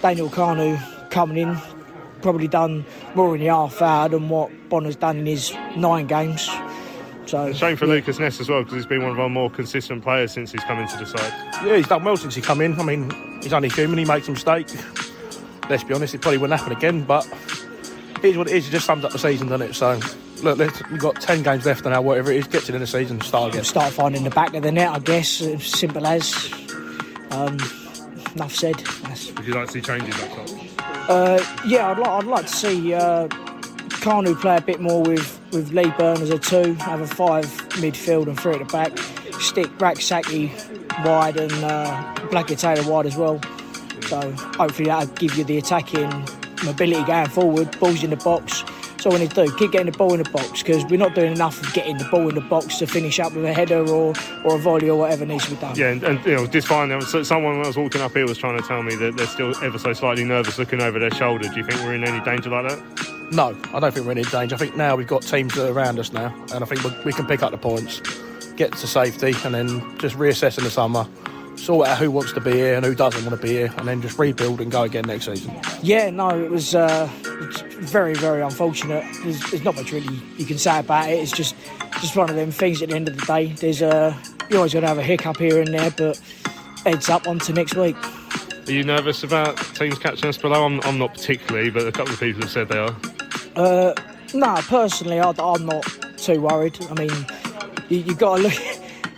Daniel Kanu coming in, probably done more in the half hour than what Bonne has done in his 9 games. So shame for Lucas Ness as well, because he's been one of our more consistent players since he's come into the side. Yeah, he's done well since he come in. I mean, he's only human, he makes a mistake. Let's be honest, it probably wouldn't happen again, but it is what it is. It just sums up the season, doesn't it? So look, we've got 10 games left now, whatever it is, get to the end of the season and start again. Start finding the back of the net, I guess, simple as. Enough said. Would you like to see changes up top? Yeah, I'd like to see Kanu play a bit more with Lee Byrne as a two, have a five midfield and three at the back, stick Rak-Sakyi wide and Blackett Taylor wide as well. So hopefully that'll give you the attacking mobility going forward, balls in the box. So when they do, keep getting the ball in the box, because we're not doing enough of getting the ball in the box to finish up with a header or a volley or whatever needs to be done. Yeah, and you know, just finally, someone when I was walking up here was trying to tell me that they're still ever so slightly nervous looking over their shoulder. Do you think we're in any danger like that? No, I don't think we're in any danger. I think now we've got teams that are around us now, and I think we can pick up the points, get to safety, and then just reassess in the summer. Sort out who wants to be here and who doesn't want to be here, and then just rebuild and go again next season. Yeah, no, it was very, very unfortunate. There's not much really you can say about it. It's just one of them things at the end of the day. You're always going to have a hiccup here and there, but heads up on to next week. Are you nervous about teams catching us below? I'm not particularly, but a couple of people have said they are. No, personally, I'm not too worried. I mean, you've got to look...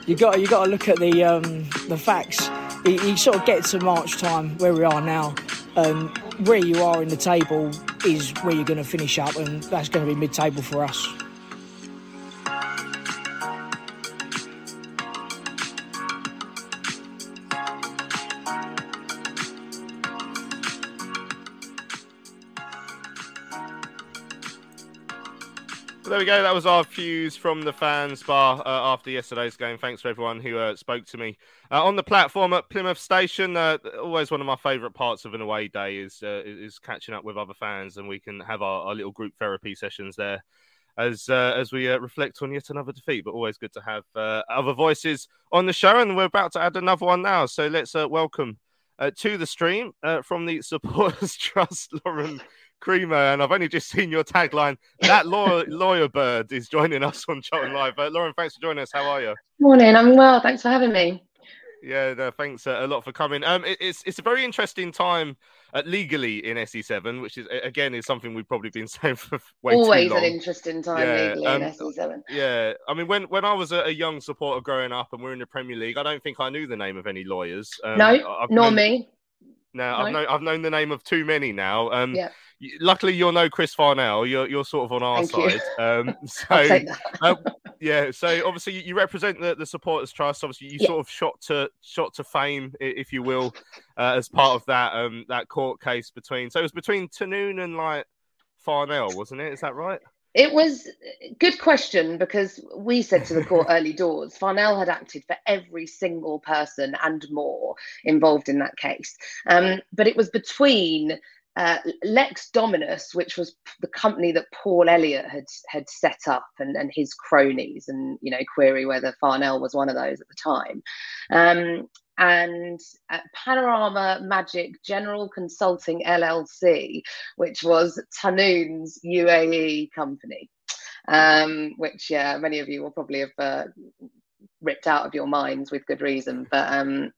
You got to look at the facts. You sort of get to March time where we are now, and where you are in the table is where you're going to finish up, and that's going to be mid-table for us. There we go. That was our views from the fans bar after yesterday's game. Thanks to everyone who spoke to me on the platform at Plymouth Station. Always one of my favourite parts of an away day is catching up with other fans, and we can have our little group therapy sessions there as we reflect on yet another defeat. But always good to have other voices on the show, and we're about to add another one now. So let's welcome to the stream from the Supporters Trust, Lauren Kreamer, and I've only just seen your tagline. That lawyer bird is joining us on Charlton Live. Lauren, thanks for joining us. How are you? Morning. I'm well. Thanks for having me. Yeah, no, thanks a lot for coming. It's a very interesting time legally in SE7, which is again something we've probably been saying for way too long. Always an interesting time legally in SE7. Yeah, I mean when I was a young supporter growing up and we're in the Premier League, I don't think I knew the name of any lawyers. No, nor me. I've known the name of too many now. Yeah. Luckily, you'll know Chris Farnell. You're sort of on our side. So obviously you represent the Supporters Trust. Obviously, you sort of shot to fame, if you will, as part of that court case between Tanu and Farnell, wasn't it? Is that right? It was a good question, because we said to the court early doors, Farnell had acted for every single person and more involved in that case. But it was between Lex Dominus, which was the company that Paul Elliott had set up and his cronies, and, you know, query whether Farnell was one of those at the time. And Panorama Magic General Consulting LLC, which was Tanu's UAE company, which many of you will probably have ripped out of your minds with good reason. But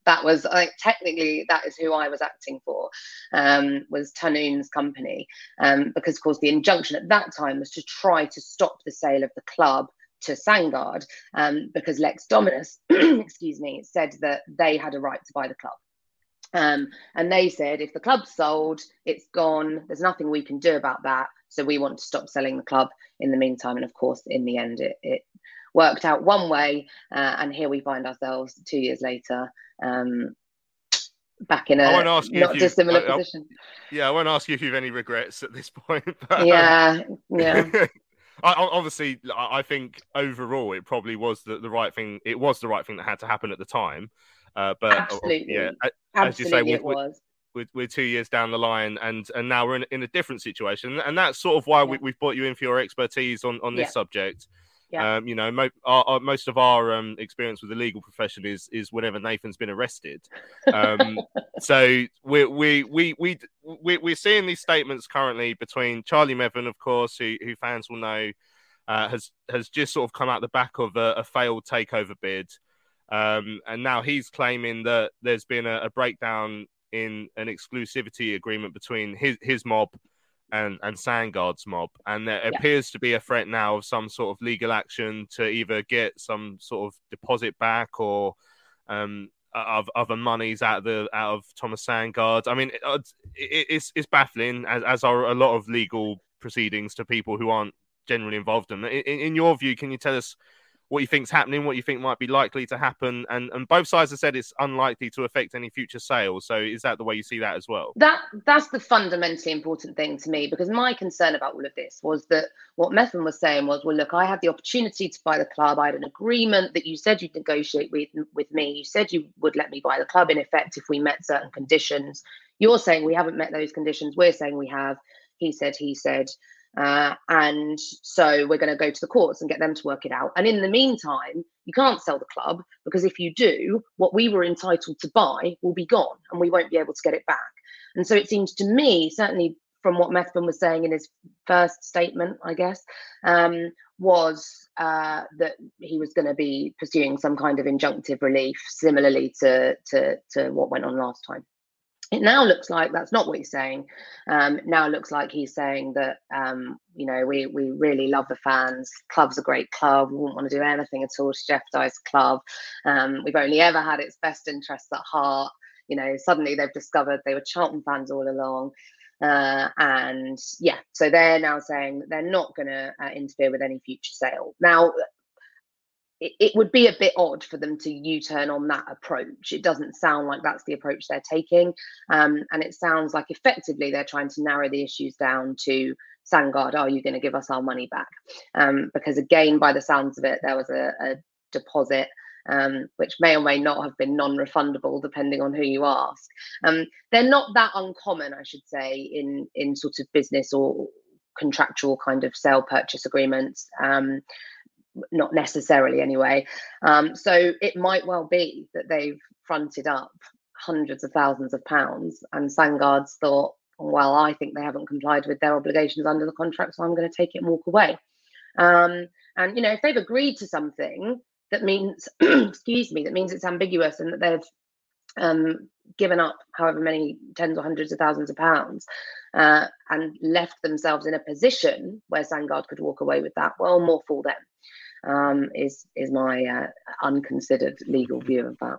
that was, I think, technically that is who I was acting for, was Tanu's company, because of course the injunction at that time was to try to stop the sale of the club to Sandgaard, because Lex Dominus, said that they had a right to buy the club. And they said, if the club's sold, it's gone. There's nothing we can do about that. So we want to stop selling the club in the meantime. And of course, in the end, it worked out one way. And here we find ourselves 2 years later, back in a not dissimilar position. I won't ask you if you have any regrets at this point. But, yeah. I think overall it probably was the right thing. It was the right thing that had to happen at the time. But absolutely, as you say, we're 2 years down the line, and now we're in a different situation, and that's sort of why we've brought you in for your expertise on this subject. Yeah. You know, most of our experience with the legal profession is whenever Nathan's been arrested. So we're seeing these statements currently between Charlie Methven, of course, who fans will know has just sort of come out the back of a failed takeover bid, and now he's claiming that there's been a breakdown in an exclusivity agreement between his mob and Sandgaard's mob, and there appears to be a threat now of some sort of legal action to either get some sort of deposit back or of other monies out of Thomas Sandgaard. I mean, it's baffling, as are a lot of legal proceedings to people who aren't generally involved in them. In your view, can you tell us what you think's happening, what you think might be likely to happen? And both sides have said it's unlikely to affect any future sales. So is that the way you see that as well? That's the fundamentally important thing to me, because my concern about all of this was that what Methven was saying was, well, look, I had the opportunity to buy the club. I had an agreement that you said you'd negotiate with me. You said you would let me buy the club, in effect, if we met certain conditions. You're saying we haven't met those conditions. We're saying we have. He said. And so we're going to go to the courts and get them to work it out. And in the meantime, you can't sell the club, because if you do, what we were entitled to buy will be gone and we won't be able to get it back. And so it seems to me, certainly from what Methven was saying in his first statement, I guess, was that he was going to be pursuing some kind of injunctive relief, similarly to what went on last time. It now looks like that's not what he's saying. Now looks like he's saying that, we really love the fans. Club's a great club. We wouldn't want to do anything at all to jeopardise the club. We've only ever had its best interests at heart. You know, suddenly they've discovered they were Charlton fans all along. So they're now saying that they're not going to interfere with any future sale. Now, it would be a bit odd for them to U-turn on that approach. It doesn't sound like that's the approach they're taking. And it sounds like effectively they're trying to narrow the issues down to Sandgaard. Are you going to give us our money back? Because again, by the sounds of it, there was a deposit, which may or may not have been non-refundable, depending on who you ask. They're not that uncommon, I should say, in sort of business or contractual kind of sale purchase agreements. Not necessarily anyway. So it might well be that they've fronted up hundreds of thousands of pounds and Sandgaard's thought, well, I think they haven't complied with their obligations under the contract, so I'm going to take it and walk away. And, you know, if they've agreed to something that means, that means it's ambiguous and that they've given up however many tens or hundreds of thousands of pounds and left themselves in a position where Sandgaard could walk away with that, well, more fool them. Is my unconsidered legal view of that.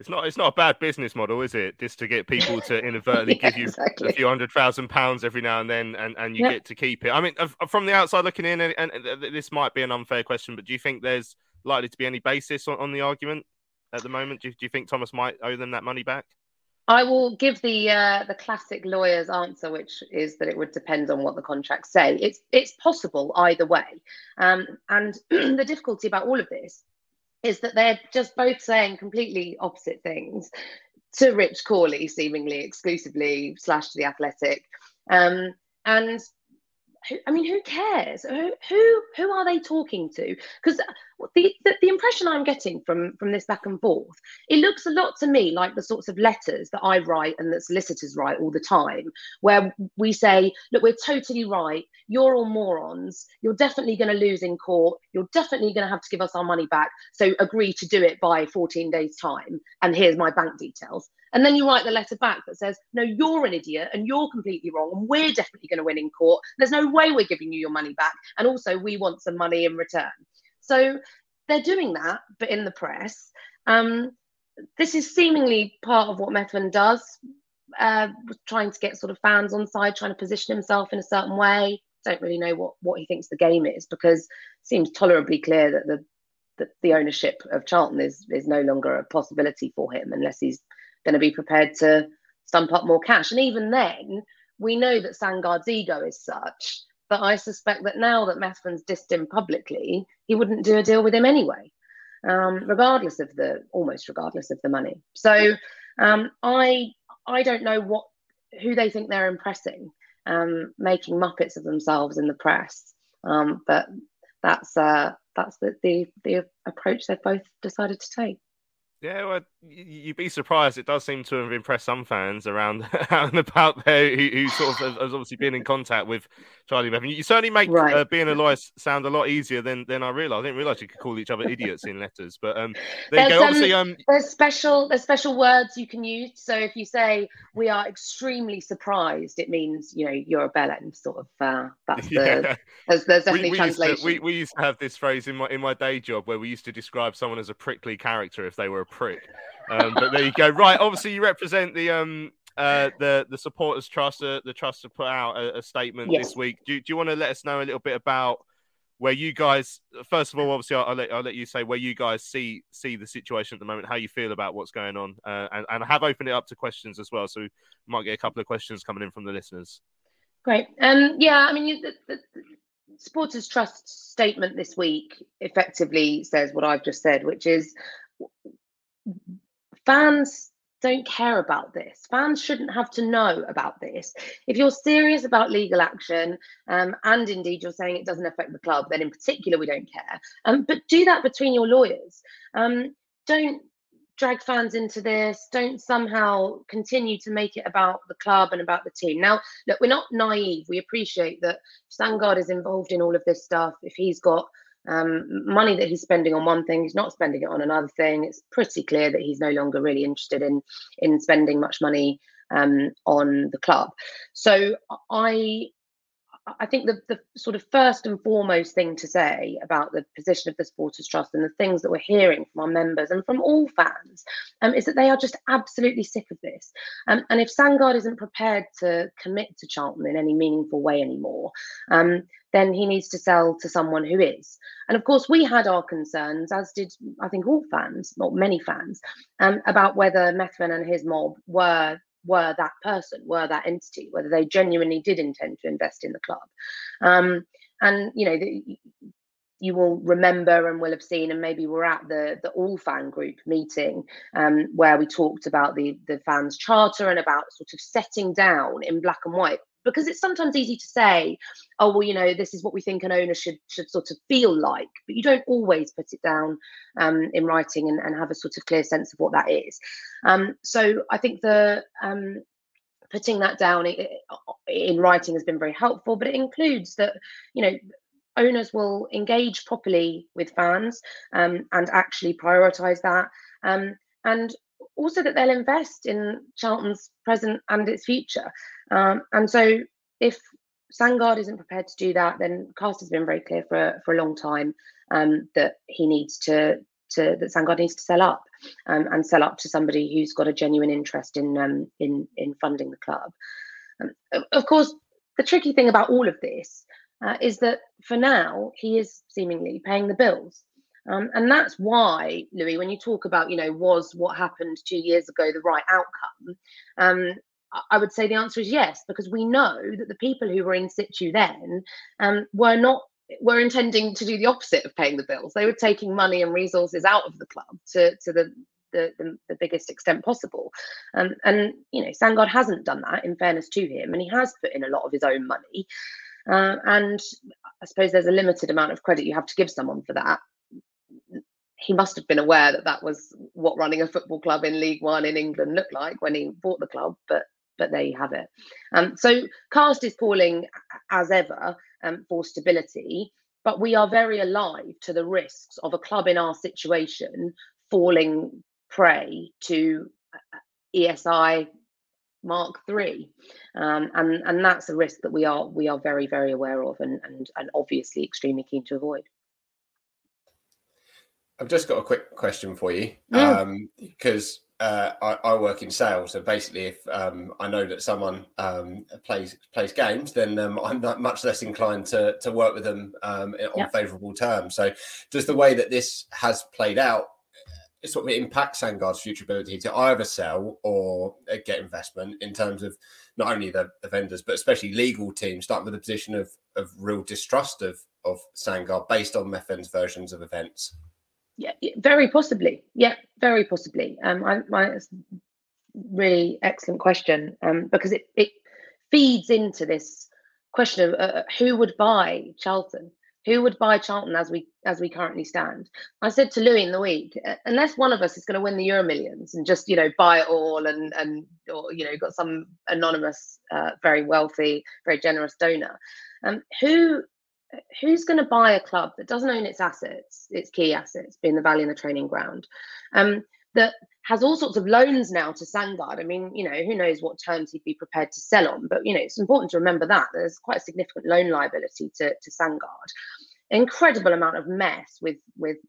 It's not a bad business model, is it? Just to get people to inadvertently give you a few £100,000 every now and then, and you get to keep it. I mean, from the outside looking in, and this might be an unfair question, but do you think there's likely to be any basis on the argument at the moment? Do you think Thomas might owe them that money back? I will give the classic lawyer's answer, which is that it would depend on what the contracts say. It's possible either way. And the difficulty about all of this is that they're just both saying completely opposite things to Rich Corley, seemingly exclusively, / to The Athletic. And I mean, who cares? Who are they talking to? Because the impression I'm getting from this back and forth, it looks a lot to me like the sorts of letters that I write and that solicitors write all the time, where we say, look, we're totally right. You're all morons. You're definitely going to lose in court. You're definitely going to have to give us our money back. So agree to do it by 14 days time. And here's my bank details. And then you write the letter back that says, no, you're an idiot and you're completely wrong. And we're definitely going to win in court. There's no way we're giving you your money back. And also we want some money in return. So they're doing that, but in the press. This is seemingly part of what Methven does, trying to get sort of fans on side, trying to position himself in a certain way. Don't really know what he thinks the game is, because it seems tolerably clear that the ownership of Charlton is no longer a possibility for him unless he's going to be prepared to stump up more cash. And even then, we know that Sandgaard's ego is such that I suspect that now that Methven's dissed him publicly, he wouldn't do a deal with him anyway, regardless of the money. So I don't know who they think they're impressing, making muppets of themselves in the press. But that's the approach they've both decided to take. Yeah, well, you'd be surprised. It does seem to have impressed some fans around out and about there who sort of has obviously been in contact with Charlie Methven. You certainly make being a lawyer sound a lot easier than I realised. I didn't realise you could call each other idiots in letters. But there you go. Obviously, there's special words you can use. So if you say we are extremely surprised, it means you're a bellend sort of. There's definitely translation. We used to have this phrase in my day job where we used to describe someone as a prickly character if they were a prick. But there you go. Right, obviously you represent the Supporters Trust. The Trust have put out a statement this week. Do you want to let us know a little bit about where you guys? First of all, obviously I'll let you say where you guys see the situation at the moment, how you feel about what's going on, and I have opened it up to questions as well. So we might get a couple of questions coming in from the listeners. Great. The Supporters Trust statement this week effectively says what I've just said, which is. Fans don't care about this. Fans shouldn't have to know about this. If you're serious about legal action, and indeed you're saying it doesn't affect the club, then in particular we don't care. But do that between your lawyers. Don't drag fans into this. Don't somehow continue to make it about the club and about the team. Now, look, we're not naive. We appreciate that Sandgaard is involved in all of this stuff. If he's got money that he's spending on one thing, he's not spending it on another thing. It's pretty clear that he's no longer really interested in spending much money on the club. So I think the sort of first and foremost thing to say about the position of the Supporters Trust and the things that we're hearing from our members and from all fans is that they are just absolutely sick of this. And if Sandgaard isn't prepared to commit to Charlton in any meaningful way anymore, then he needs to sell to someone who is. And of course, we had our concerns, as did I think all fans, or many fans, about whether Methven and his mob were that person, were that entity, whether they genuinely did intend to invest in the club. You will remember and will have seen, and maybe we're at the all-fan group meeting where we talked about the fans' charter and about sort of setting down in black and white, because it's sometimes easy to say, oh, well, this is what we think an owner should sort of feel like, but you don't always put it down in writing and have a sort of clear sense of what that is. So I think putting that down in writing has been very helpful, but it includes that, owners will engage properly with fans and actually prioritise that. And also that they'll invest in Charlton's present and its future. And so if Sandgaard isn't prepared to do that, then Cast has been very clear for a long time that he needs that Sandgaard needs to sell up and sell up to somebody who's got a genuine interest in funding the club. Of course, the tricky thing about all of this is that for now, he is seemingly paying the bills. And that's why, Louis, when you talk about, was what happened 2 years ago the right outcome? I would say the answer is yes, because we know that the people who were in situ then were intending to do the opposite of paying the bills. They were taking money and resources out of the club to the biggest extent possible. Sandgaard hasn't done that, in fairness to him, and he has put in a lot of his own money. And I suppose there's a limited amount of credit you have to give someone for that. He must have been aware that was what running a football club in League One in England looked like when he bought the club, but there you have it. So Cast is calling, as ever, for stability, but we are very alive to the risks of a club in our situation falling prey to ESI Mark III, and that's a risk that we are very, very aware of and obviously extremely keen to avoid. I've just got a quick question for you because I work in sales. So basically, if I know that someone plays games, then I'm much less inclined to work with them on favourable terms. So does the way that this has played out sort of impact Sandgaard's future ability to either sell or get investment in terms of not only the vendors, but especially legal teams, starting with a position of real distrust of Sandgaard based on Methven's versions of events? Yeah, very possibly. Yeah, very possibly. That's a really excellent question because it feeds into this question of who would buy Charlton? Who would buy Charlton as we currently stand? I said to Louis in the week, unless one of us is going to win the Euro Millions and just, you know, buy it all or got some anonymous, very wealthy, very generous donor, who's going to buy a club that doesn't own its assets, its key assets, being the Valley and the training ground, that has all sorts of loans now to Sandgaard. I mean, you know, who knows what terms he'd be prepared to sell on, but, you know, it's important to remember that there's quite a significant loan liability to Sandgaard. Incredible amount of mess with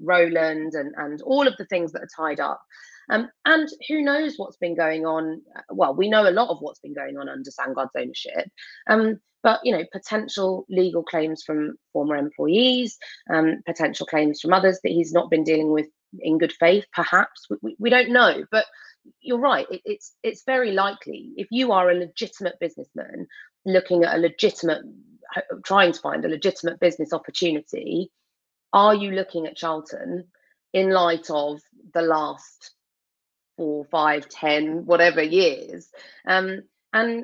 Roland and all of the things that are tied up. And who knows what's been going on? Well, we know a lot of what's been going on under Sandgaard's ownership, but, you know, potential legal claims from former employees, potential claims from others that he's not been dealing with in good faith, perhaps. We don't know, but you're right. It's very likely, if you are a legitimate businessman looking at trying to find a legitimate business opportunity, are you looking at Charlton in light of the last 4, 5, 10, whatever years? And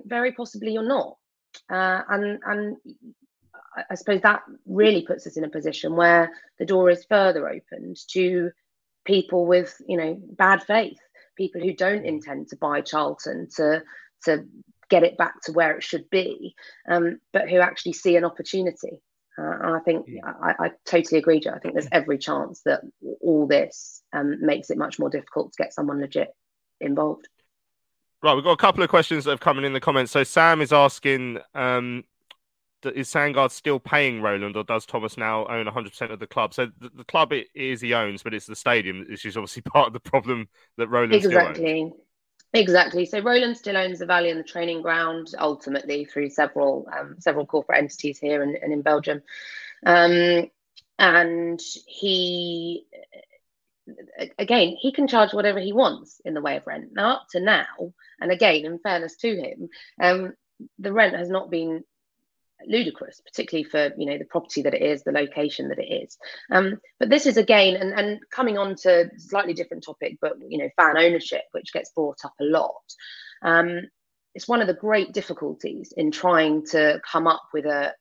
very possibly you're not. And I suppose that really puts us in a position where the door is further opened to people with, you know, bad faith, people who don't intend to buy Charlton to get it back to where it should be, but who actually see an opportunity. And I think I totally agree, Joe. I think there's every chance that all this makes it much more difficult to get someone legit involved. Right, we've got a couple of questions that have come in the comments. So Sam is asking, is Sandgaard still paying Roland, or does Thomas now own 100% of the club? So the club it is he owns, but it's the stadium, which is obviously part of the problem that Roland still owns. Exactly. So Roland still owns the Valley and the training ground, ultimately through several corporate entities here and in Belgium. And he, again, he can charge whatever he wants in the way of rent. Now, up to now, and again, in fairness to him, the rent has not been ludicrous, particularly for, you know, the property that it is, the location that it is. But this is, again, and coming on to slightly different topic, but, you know, fan ownership, which gets brought up a lot. It's one of the great difficulties in trying to come up with a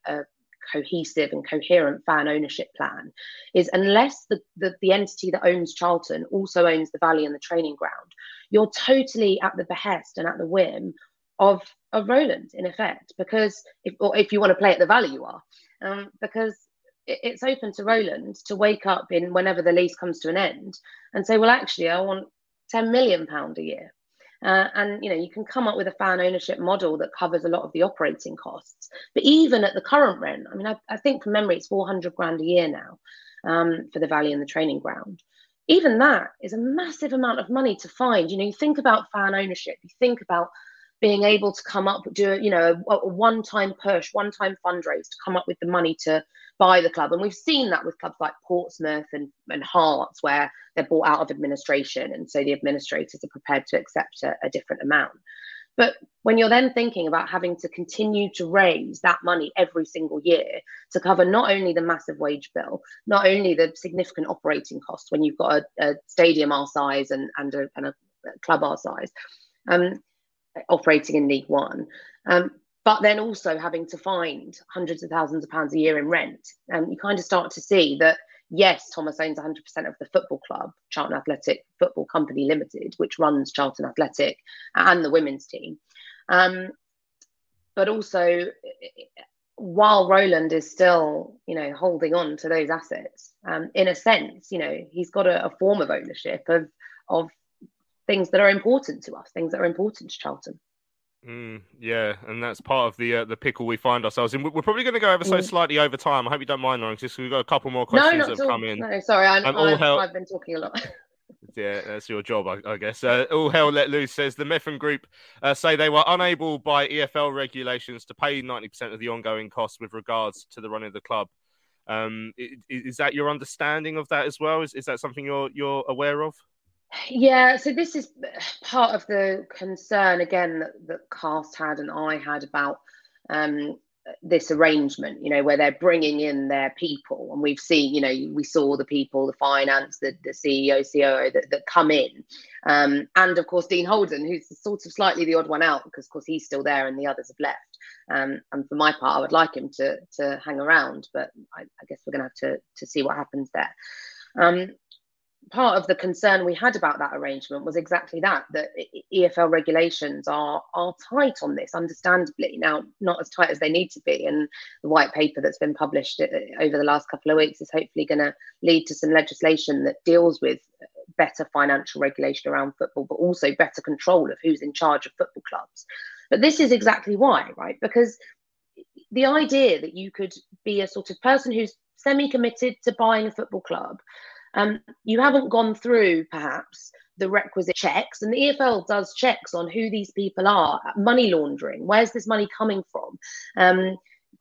cohesive and coherent fan ownership plan, is unless the entity that owns Charlton also owns the Valley and the training ground, you're totally at the behest and at the whim of Roland, in effect, because if you want to play at the Valley, you are, because it's open to Roland to wake up in whenever the lease comes to an end and say, well, actually, I want £10 million a year, and, you know, you can come up with a fan ownership model that covers a lot of the operating costs. But even at the current rent, I mean, I think from memory it's £400,000 a year now for the Valley and the training ground. Even that is a massive amount of money to find. You know, you think about fan ownership, you think about being able to come up, do, you know, a one-time push, one-time fundraise to come up with the money to buy the club. And we've seen that with clubs like Portsmouth and Hearts, where they're bought out of administration. And so the administrators are prepared to accept a different amount. But when you're then thinking about having to continue to raise that money every single year to cover not only the massive wage bill, not only the significant operating costs when you've got a stadium our size and a club our size, operating in League One, but then also having to find hundreds of thousands of pounds a year in rent, you kind of start to see that, yes, Thomas owns 100% of the football club, Charlton Athletic Football Company Limited, which runs Charlton Athletic and the women's team, but also while Roland is still, you know, holding on to those assets, in a sense, you know, he's got a form of ownership of things that are important to us, things that are important to Charlton. Yeah, and that's part of the pickle we find ourselves in. We're probably going to go ever so slightly over time. I hope you don't mind, Lauren, because we've got a couple more questions that have come in. No, sorry, I've been talking a lot. Yeah, that's your job, I guess. All Hell Let Loose says the Methven Group say they were unable by EFL regulations to pay 90% of the ongoing costs with regards to the running of the club. Is that your understanding of that as well? Is that something you're aware of? Yeah, so this is part of the concern, again, that Cast had and I had about this arrangement, you know, where they're bringing in their people. And we've seen, you know, we saw the people, the finance, the CEO, COO that come in. And, of course, Dean Holden, who's sort of slightly the odd one out because, of course, he's still there and the others have left. And for my part, I would like him to hang around. But I guess we're going to have to see what happens there. Part of the concern we had about that arrangement was exactly that EFL regulations are tight on this, understandably. Now, not as tight as they need to be, and the white paper that's been published over the last couple of weeks is hopefully going to lead to some legislation that deals with better financial regulation around football, but also better control of who's in charge of football clubs. But this is exactly why, right? Because the idea that you could be a sort of person who's semi-committed to buying a football club, you haven't gone through, perhaps, the requisite checks. And the EFL does checks on who these people are. Money laundering. Where's this money coming from?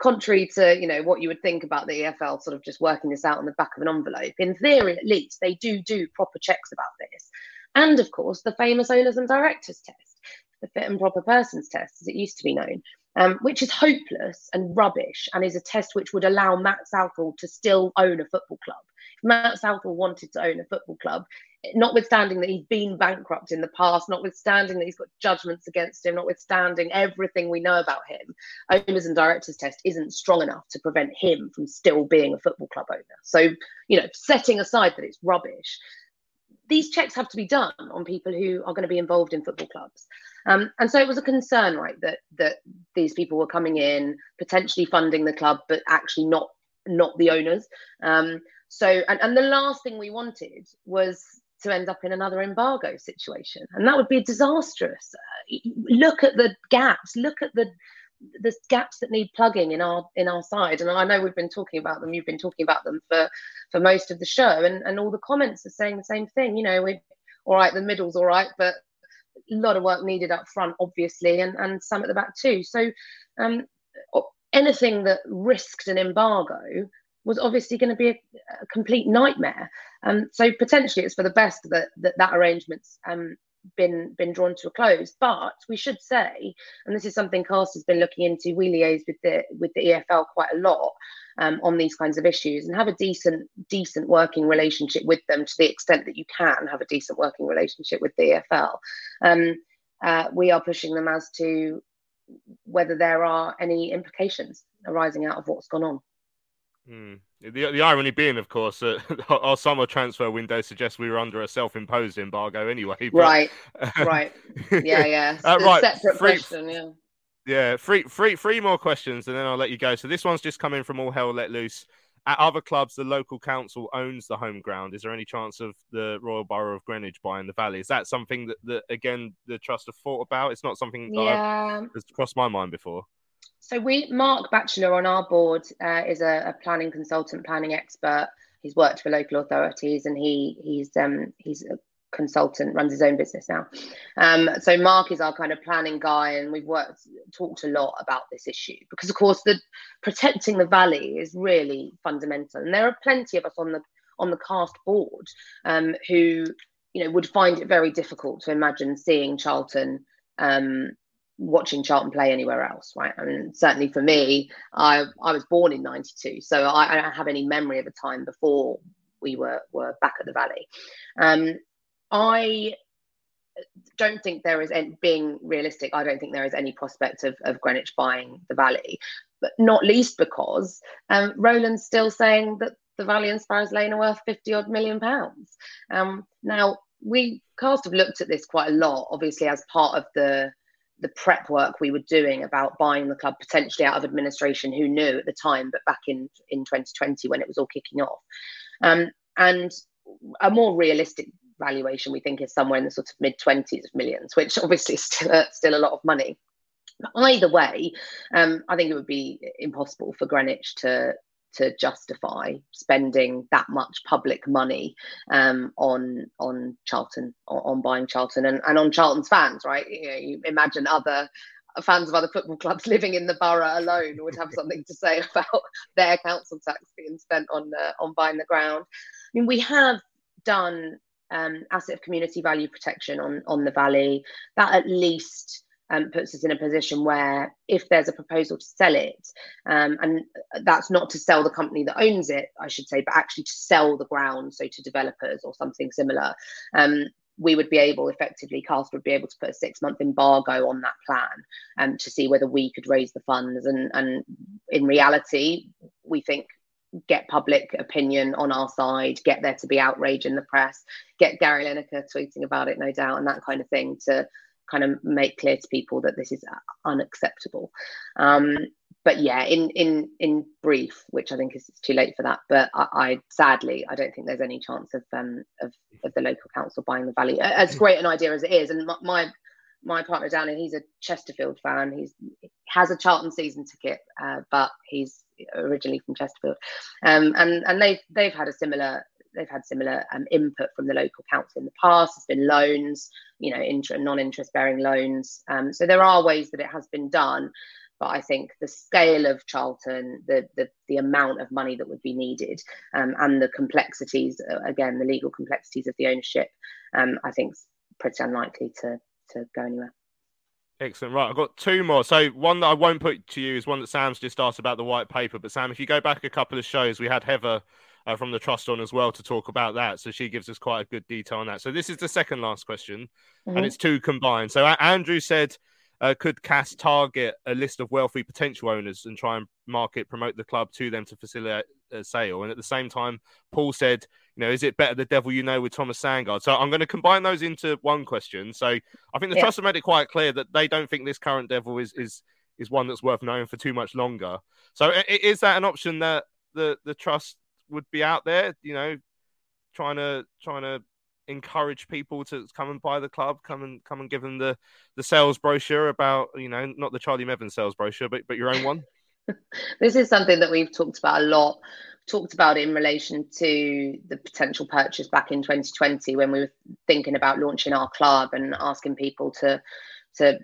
Contrary to, what you would think about the EFL sort of just working this out on the back of an envelope. In theory, at least, they do proper checks about this. And, of course, the famous owners and directors test, the fit and proper persons test, as it used to be known, which is hopeless and rubbish and is a test which would allow Matt Southall to still own a football club. Matt Southall wanted to own a football club, notwithstanding that he's been bankrupt in the past, notwithstanding that he's got judgments against him, notwithstanding everything we know about him. Owners and directors test isn't strong enough to prevent him from still being a football club owner. So, setting aside that it's rubbish, these checks have to be done on people who are going to be involved in football clubs. And so it was a concern, right, that these people were coming in, potentially funding the club, but actually not the owners. So, and the last thing we wanted was to end up in another embargo situation. And that would be disastrous. Look at the gaps. Look at the gaps that need plugging in our side. And I know we've been talking about them. You've been talking about them for most of the show. And all the comments are saying the same thing. We're all right, the middle's all right, but a lot of work needed up front, obviously, and some at the back too. So anything that risked an embargo was obviously going to be a complete nightmare. So potentially it's for the best that arrangement's been drawn to a close. But we should say, and this is something Carst has been looking into, we liaise with the EFL quite a lot on these kinds of issues and have a decent working relationship with them to the extent that you can have a decent working relationship with the EFL. We are pushing them as to whether there are any implications arising out of what's gone on. The irony being, of course, our summer transfer window suggests we were under a self-imposed embargo anyway. But, right. Yeah. Three more questions and then I'll let you go. So this one's just come in from All Hell Let Loose. At other clubs, the local council owns the home ground. Is there any chance of the Royal Borough of Greenwich buying the Valley? Is that something that again, the Trust have thought about? It's not something that has crossed my mind before. So Mark Batchelor on our board is a planning consultant, planning expert. He's worked for local authorities and he's a consultant, runs his own business now. So Mark is our kind of planning guy, and we've talked a lot about this issue because, of course, protecting the valley is really fundamental. And there are plenty of us on the Cast board who would find it very difficult to imagine seeing Charlton. Watching Charlton play anywhere else, right? I mean, certainly for me, I was born in 92, so I don't have any memory of a time before we were back at the Valley. I don't think there is any, being realistic, I don't think there is any prospect of Greenwich buying the Valley, but not least because Roland's still saying that the Valley and Sparrows Lane are worth 50-odd million pounds. Now, we Cast have looked at this quite a lot, obviously, as part of the prep work we were doing about buying the club potentially out of administration, who knew at the time, but back in 2020 when it was all kicking off. And a more realistic valuation, we think, is somewhere in the sort of mid-20s of millions, which obviously is still a lot of money. But either way, I think it would be impossible for Greenwich to justify spending that much public money on Charlton, on buying Charlton and on Charlton's fans, right? You imagine other fans of other football clubs living in the borough alone would have something to say about their council tax being spent on buying the ground. I mean, we have done asset of community value protection on the Valley. That at least puts us in a position where if there's a proposal to sell it, and that's not to sell the company that owns it, I should say, but actually to sell the ground, so to developers or something similar, we would be able, effectively, Cast would be able to put a 6-month embargo on that plan to see whether we could raise the funds. And in reality, we think get public opinion on our side, get there to be outrage in the press, get Gary Lineker tweeting about it, no doubt, and that kind of thing to kind of make clear to people that this is unacceptable. But yeah, in brief, which I think is it's too late for that, but I sadly, I don't think there's any chance of the local council buying the valley. As great an idea as it is, and my partner down here, he's a Chesterfield fan. He has a Charlton season ticket, but he's originally from Chesterfield, and they've had similar input from the local council in the past. There's been loans, non-interest bearing loans. So there are ways that it has been done, but I think the scale of Charlton, the amount of money that would be needed, and the complexities, again, the legal complexities of the ownership, I think is pretty unlikely to go anywhere. Excellent. Right, I've got two more. So one that I won't put to you is one that Sam's just asked about the white paper. But Sam, if you go back a couple of shows, we had Heather from the Trust on as well to talk about that. So she gives us quite a good detail on that. So this is the second last question, and it's two combined. So Andrew said, could CAS target a list of wealthy potential owners and try and promote the club to them to facilitate a sale? And at the same time, Paul said, is it better the devil you know with Thomas Sandgaard? So I'm going to combine those into one question. So I think the Trust have made it quite clear that they don't think this current devil is one that's worth knowing for too much longer. So is that an option that the Trust would be out there, trying to encourage people to come and buy the club, come and give them the sales brochure about, not the Charlie Methven sales brochure, but your own one? This is something that we've talked about a lot, in relation to the potential purchase back in 2020 when we were thinking about launching our club and asking people to put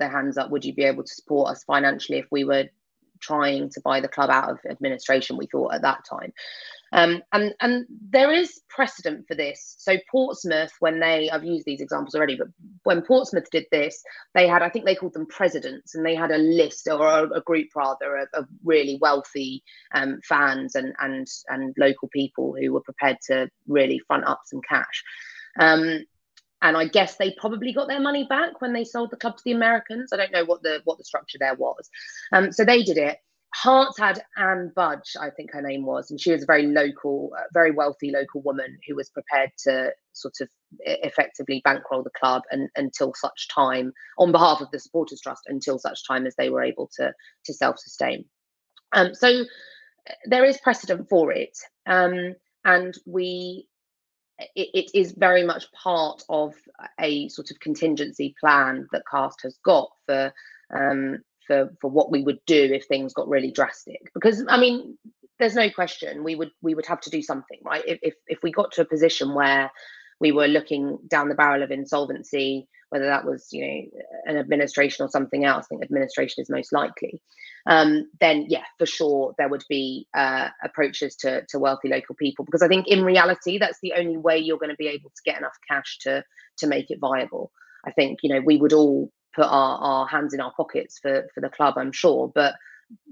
their hands up. Would you be able to support us financially if we were trying to buy the club out of administration, we thought at that time. And there is precedent for this. So Portsmouth, I've used these examples already, but when Portsmouth did this, they had, I think they called them presidents, and they had a list or a group rather of really wealthy fans and local people who were prepared to really front up some cash. And I guess they probably got their money back when they sold the club to the Americans. I don't know what the structure there was. So they did it. Hearts had Anne Budge, I think her name was, and she was a very local, very wealthy local woman who was prepared to sort of effectively bankroll the club until such time, on behalf of the Supporters Trust, until such time as they were able to self-sustain. So there is precedent for it. It is very much part of a sort of contingency plan that CAST has got for what we would do if things got really drastic. Because, there's no question we would have to do something, right? If we got to a position where we were looking down the barrel of insolvency, whether that was, an administration or something else, I think administration is most likely, then, yeah, for sure, there would be approaches to wealthy local people, because I think in reality, that's the only way you're going to be able to get enough cash to make it viable. I think, we would all put our hands in our pockets for the club, I'm sure, but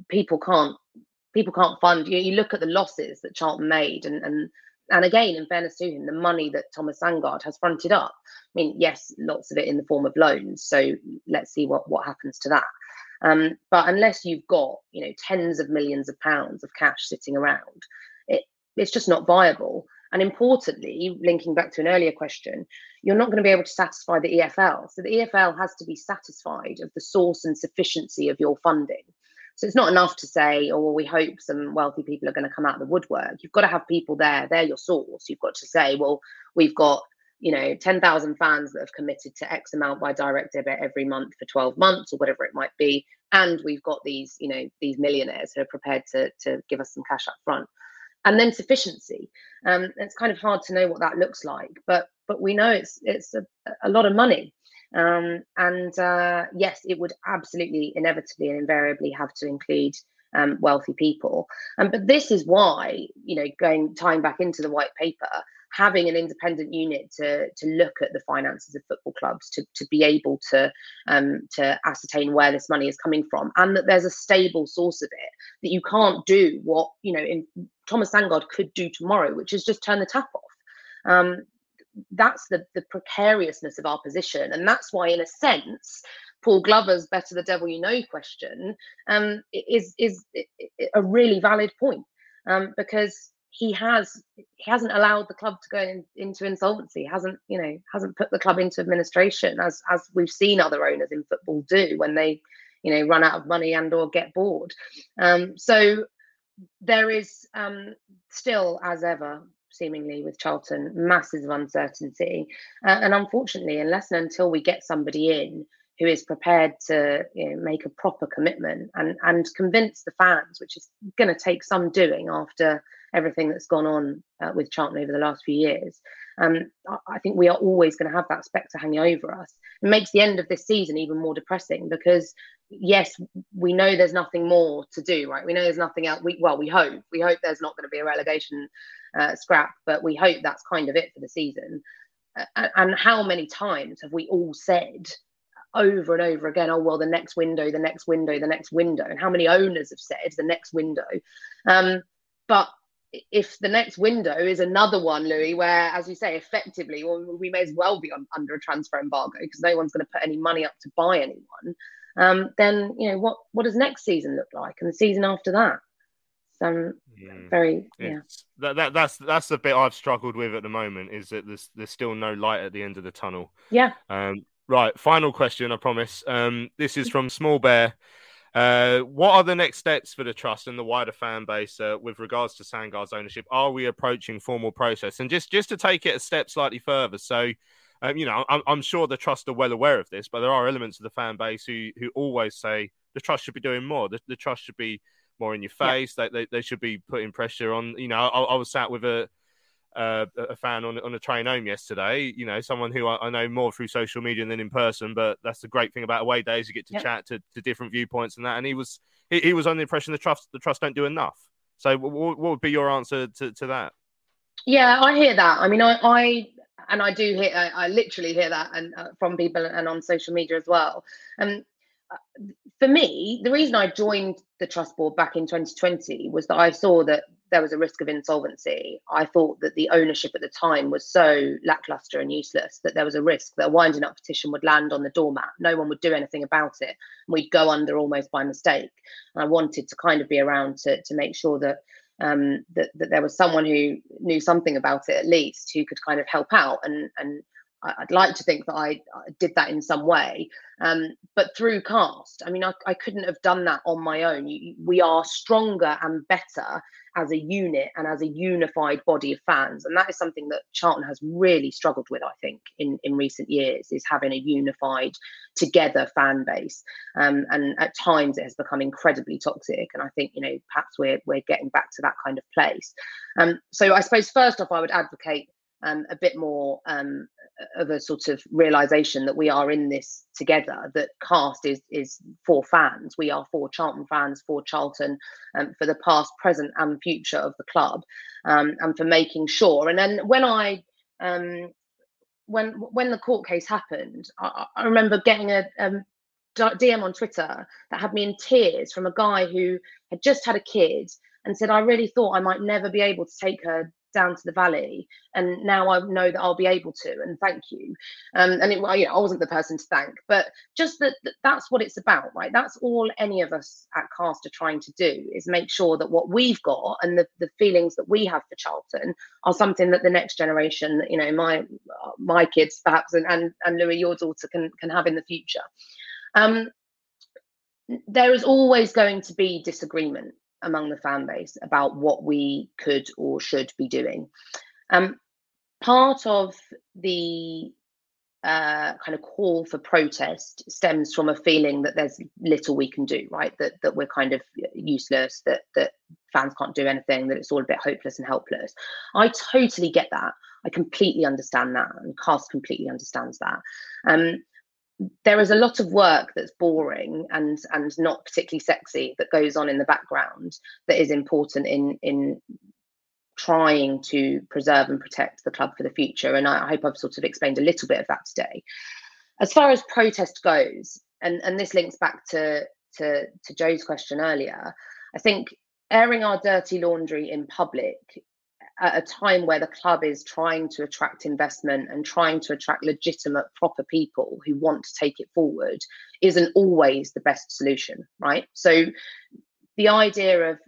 people can't fund. You look at the losses that Charlton made and again, in fairness to him, the money that Thomas Sandgaard has fronted up, yes, lots of it in the form of loans. So let's see what happens to that. But unless you've got, tens of millions of pounds of cash sitting around, it's just not viable. And importantly, linking back to an earlier question, you're not going to be able to satisfy the EFL. So the EFL has to be satisfied of the source and sufficiency of your funding. So it's not enough to say, we hope some wealthy people are going to come out of the woodwork. You've got to have people there. They're your source. You've got to say, we've got, 10,000 fans that have committed to X amount by direct debit every month for 12 months or whatever it might be. And we've got these, these millionaires who are prepared to give us some cash up front. And then sufficiency. It's kind of hard to know what that looks like, but we know it's a lot of money. Yes, it would absolutely, inevitably and invariably have to include wealthy people. But this is why, tying back into the white paper, having an independent unit to look at the finances of football clubs, to be able to ascertain where this money is coming from, and that there's a stable source of it, that you can't do what, Thomas Sandgaard could do tomorrow, which is just turn the tap off. That's the precariousness of our position. And that's why, in a sense, Paul Glover's better the devil you know question is a really valid point. because he hasn't allowed the club to go into insolvency, hasn't put the club into administration, as we've seen other owners in football do when they, run out of money and or get bored. So there is still, as ever, seemingly with Charlton, masses of uncertainty. And unfortunately, unless and until we get somebody in who is prepared to make a proper commitment and convince the fans, which is going to take some doing after everything that's gone on with Charlton over the last few years. I think we are always going to have that spectre hanging over us. It makes the end of this season even more depressing because, yes, we know there's nothing more to do, right? We know there's nothing else. We hope there's not going to be a relegation scrap, but we hope that's kind of it for the season. And how many times have we all said over and over again, oh, well, the next window, the next window, the next window. And how many owners have said the next window? But if the next window is another one, Louis, where, as you say, effectively, well, we may as well be under a transfer embargo because no one's going to put any money up to buy anyone, then, what does next season look like? And the season after that? That's the bit I've struggled with at the moment, is that there's still no light at the end of the tunnel. Yeah. Right, final question, I promise. This is from Small Bear. What are the next steps for the Trust and the wider fan base with regards to Sandgaard's ownership? Are we approaching formal process? And just to take it a step slightly further, so, I'm sure the Trust are well aware of this, but there are elements of the fan base who always say the Trust should be doing more. The Trust should be more in your face. Yeah. They should be putting pressure on. I was sat with a fan on a train home yesterday, someone who I know more through social media than in person, but that's the great thing about away days, you get to chat to different viewpoints and that, and he was under the impression the trust don't do enough. So what would be your answer to that? Yeah, I hear that. I literally hear that and from people and on social media as well. For me, the reason I joined the Trust Board back in 2020 was that I saw that there was a risk of insolvency. I thought that the ownership at the time was so lackluster and useless that there was a risk that a winding up petition would land on the doormat. No one would do anything about it. We'd go under almost by mistake. And I wanted to kind of be around to make sure that that there was someone who knew something about it, at least, who could kind of help out. And I'd like to think that I did that in some way, but through CAST, I couldn't have done that on my own. We are stronger and better as a unit and as a unified body of fans, and that is something that Charlton has really struggled with, I think, in recent years, is having a unified, together fan base, and at times it has become incredibly toxic, and I think, perhaps we're getting back to that kind of place. So I suppose, first off, I would advocate a bit more of a sort of realisation that we are in this together, that CAST is for fans. We are for Charlton fans, for Charlton, for the past, present and future of the club, and for making sure. And then when I... When the court case happened, I remember getting a DM on Twitter that had me in tears from a guy who had just had a kid and said, I really thought I might never be able to take her down to the valley, and now I know that I'll be able to, and thank you. I wasn't the person to thank, but just that's what it's about, right? That's all any of us at CAST are trying to do, is make sure that what we've got and the feelings that we have for Charlton are something that the next generation, my kids perhaps, and Louis, your daughter, can have in the future. There is always going to be disagreement among the fan base about what we could or should be doing. Part of the kind of call for protest stems from a feeling that there's little we can do, right? That we're kind of useless, that fans can't do anything, that it's all a bit hopeless and helpless. I totally get that. I completely understand that, and CAST completely understands that. There is a lot of work that's boring and not particularly sexy that goes on in the background that is important in trying to preserve and protect the club for the future. And I hope I've sort of explained a little bit of that today. As far as protest goes, and this links back to Joe's question earlier, I think airing our dirty laundry in public at a time where the club is trying to attract investment and trying to attract legitimate, proper people who want to take it forward isn't always the best solution, right? So the idea of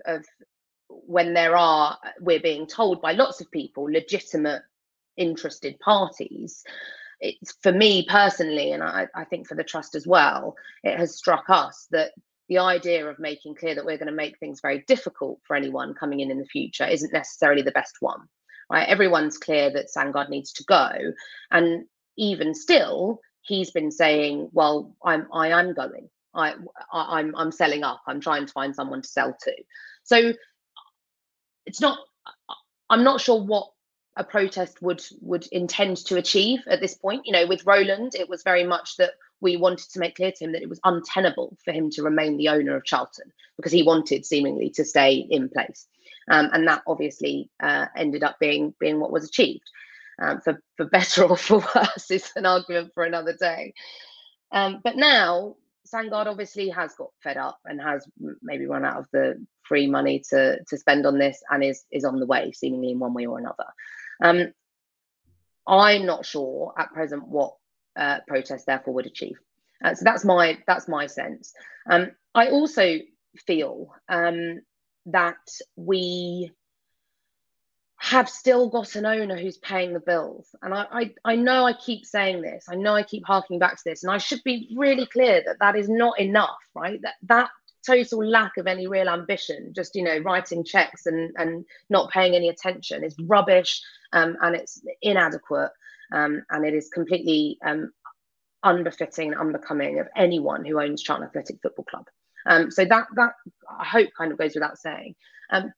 when there are, we're being told by lots of people, legitimate interested parties. It's, for me personally, and I think for the trust as well, it has struck us that the idea of making clear that we're going to make things very difficult for anyone coming in the future isn't necessarily the best one. Right? Everyone's clear that Sandgaard needs to go, and even still, he's been saying, "Well, I am going. I'm selling up. I'm trying to find someone to sell to." So it's not. I'm not sure what a protest would intend to achieve at this point. You know, with Roland, it was very much that we wanted to make clear to him that it was untenable for him to remain the owner of Charlton because he wanted seemingly to stay in place, and that obviously ended up being what was achieved. For better or for worse is an argument for another day. But now Sandgaard obviously has got fed up and has maybe run out of the free money to spend on this, and is on the way seemingly in one way or another. I'm not sure at present what protest therefore would achieve. So that's my sense. I also feel that we have still got an owner who's paying the bills. And I know I keep saying this, I know I keep harking back to this, and I should be really clear that that is not enough, right? That total lack of any real ambition, just, you know, writing checks and not paying any attention is rubbish, and it's inadequate, and it is completely unbefitting and unbecoming of anyone who owns Charlton Athletic Football Club. So that I hope kind of goes without saying.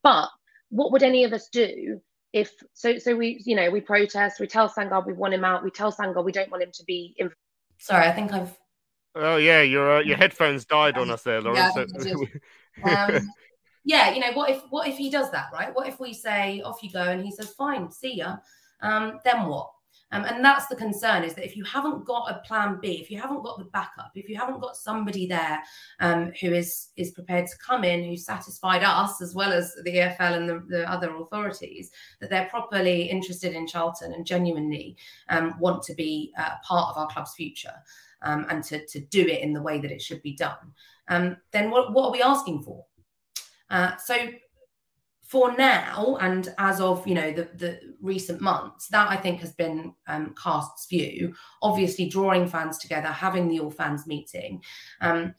But what would any of us do if so we, you know, we protest, we tell Sandgaard we want him out, we tell Sandgaard we don't want him to be in... Sorry, I think I've... Oh yeah, your headphones died on us there, Lauren. Yeah, so... yeah, you know, what if he does that, right? What if we say off you go and he says fine, see ya? Then what? And that's the concern, is that if you haven't got a plan B, if you haven't got the backup, if you haven't got somebody there who is prepared to come in, who's satisfied us as well as the EFL and the other authorities, that they're properly interested in Charlton and genuinely want to be part of our club's future and to do it in the way that it should be done, then what are we asking for? So for now, and as of, you know, the recent months, that I think has been Cast's view, obviously drawing fans together, having the all fans meeting. And,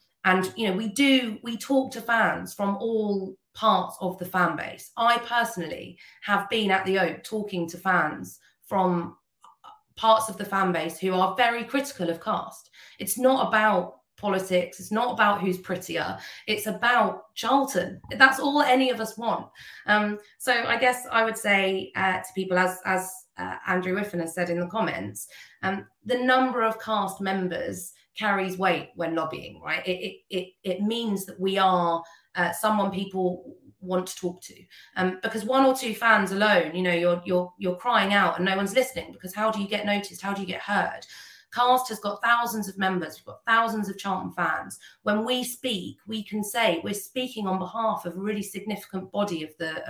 you know, we talk to fans from all parts of the fan base. I personally have been at the Oak talking to fans from parts of the fan base who are very critical of Cast. It's not about politics, it's not about who's prettier, it's about Charlton. That's all any of us want. So I guess I would say to people, as Andrew Whiffen has said in the comments, the number of Cast members carries weight when lobbying, right? It means that we are someone people want to talk to, because one or two fans alone, you know, you're crying out and no one's listening, because how do you get noticed, how do you get heard? Cast has got thousands of members, we've got thousands of Charlton fans. When we speak, we can say we're speaking on behalf of a really significant body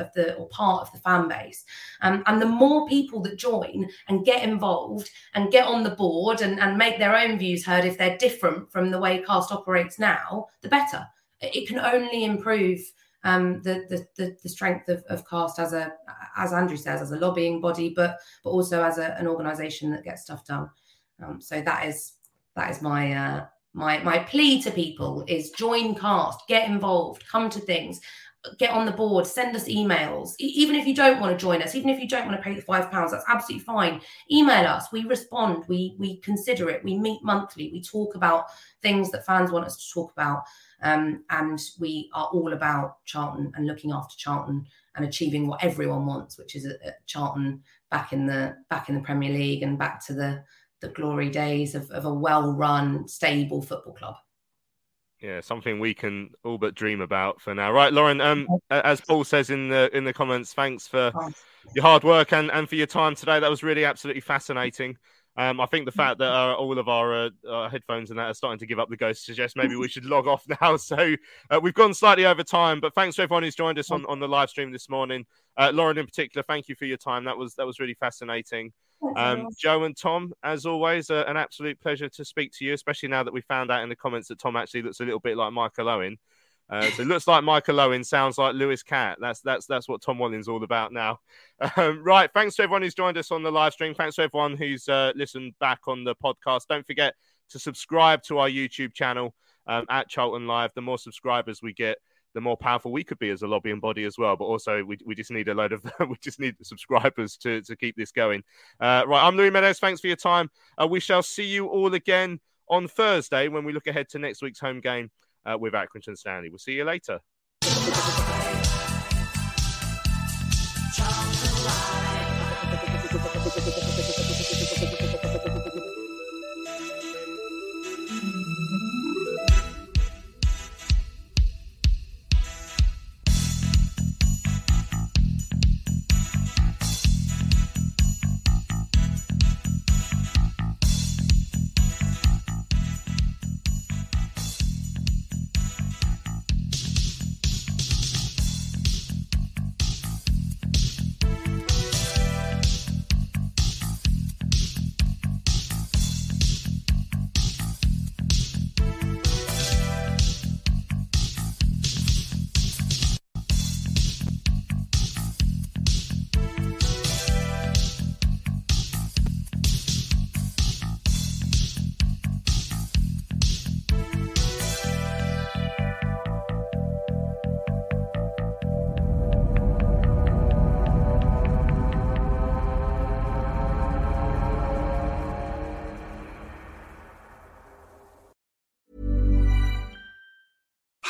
or part of the fan base. And the more people that join and get involved and get on the board and make their own views heard, if they're different from the way Cast operates now, the better. It can only improve the strength of Cast as Andrew says, as a lobbying body, but also as an organisation that gets stuff done. So that is my my plea to people, is join Cast, get involved, come to things, get on the board, send us emails. Even if you don't want to join us, even if you don't want to pay the £5, that's absolutely fine. Email us. We respond. We consider it. We meet monthly. We talk about things that fans want us to talk about. And we are all about Charlton and looking after Charlton and achieving what everyone wants, which is a Charlton back in the Premier League and back to the glory days of a well-run, stable football club. Yeah, something we can all but dream about for now. Right, Lauren, as Paul says in the comments, thanks for your hard work and for your time today. That was really absolutely fascinating. I think the fact that all of our headphones and that are starting to give up the ghost suggests maybe we should log off now. So we've gone slightly over time, but thanks to everyone who's joined us on the live stream this morning. Lauren in particular, thank you for your time. That was really fascinating. Joe and Tom, as always, an absolute pleasure to speak to you, especially now that we found out in the comments that Tom actually looks a little bit like Michael Owen. So it looks like Michael Owen, sounds like Lewis Catt. That's what Tom Wallin's all about now. Right, thanks to everyone who's joined us on the live stream. Thanks to everyone who's listened back on the podcast. Don't forget to subscribe to our YouTube channel at Charlton Live. The more subscribers we get, the more powerful we could be as a lobbying body as well. But also we just need a load of we just need subscribers to keep this going. Right, I'm Louis Mendes. Thanks for your time. We shall see you all again on Thursday when we look ahead to next week's home game with Accrington Stanley. We'll see you later.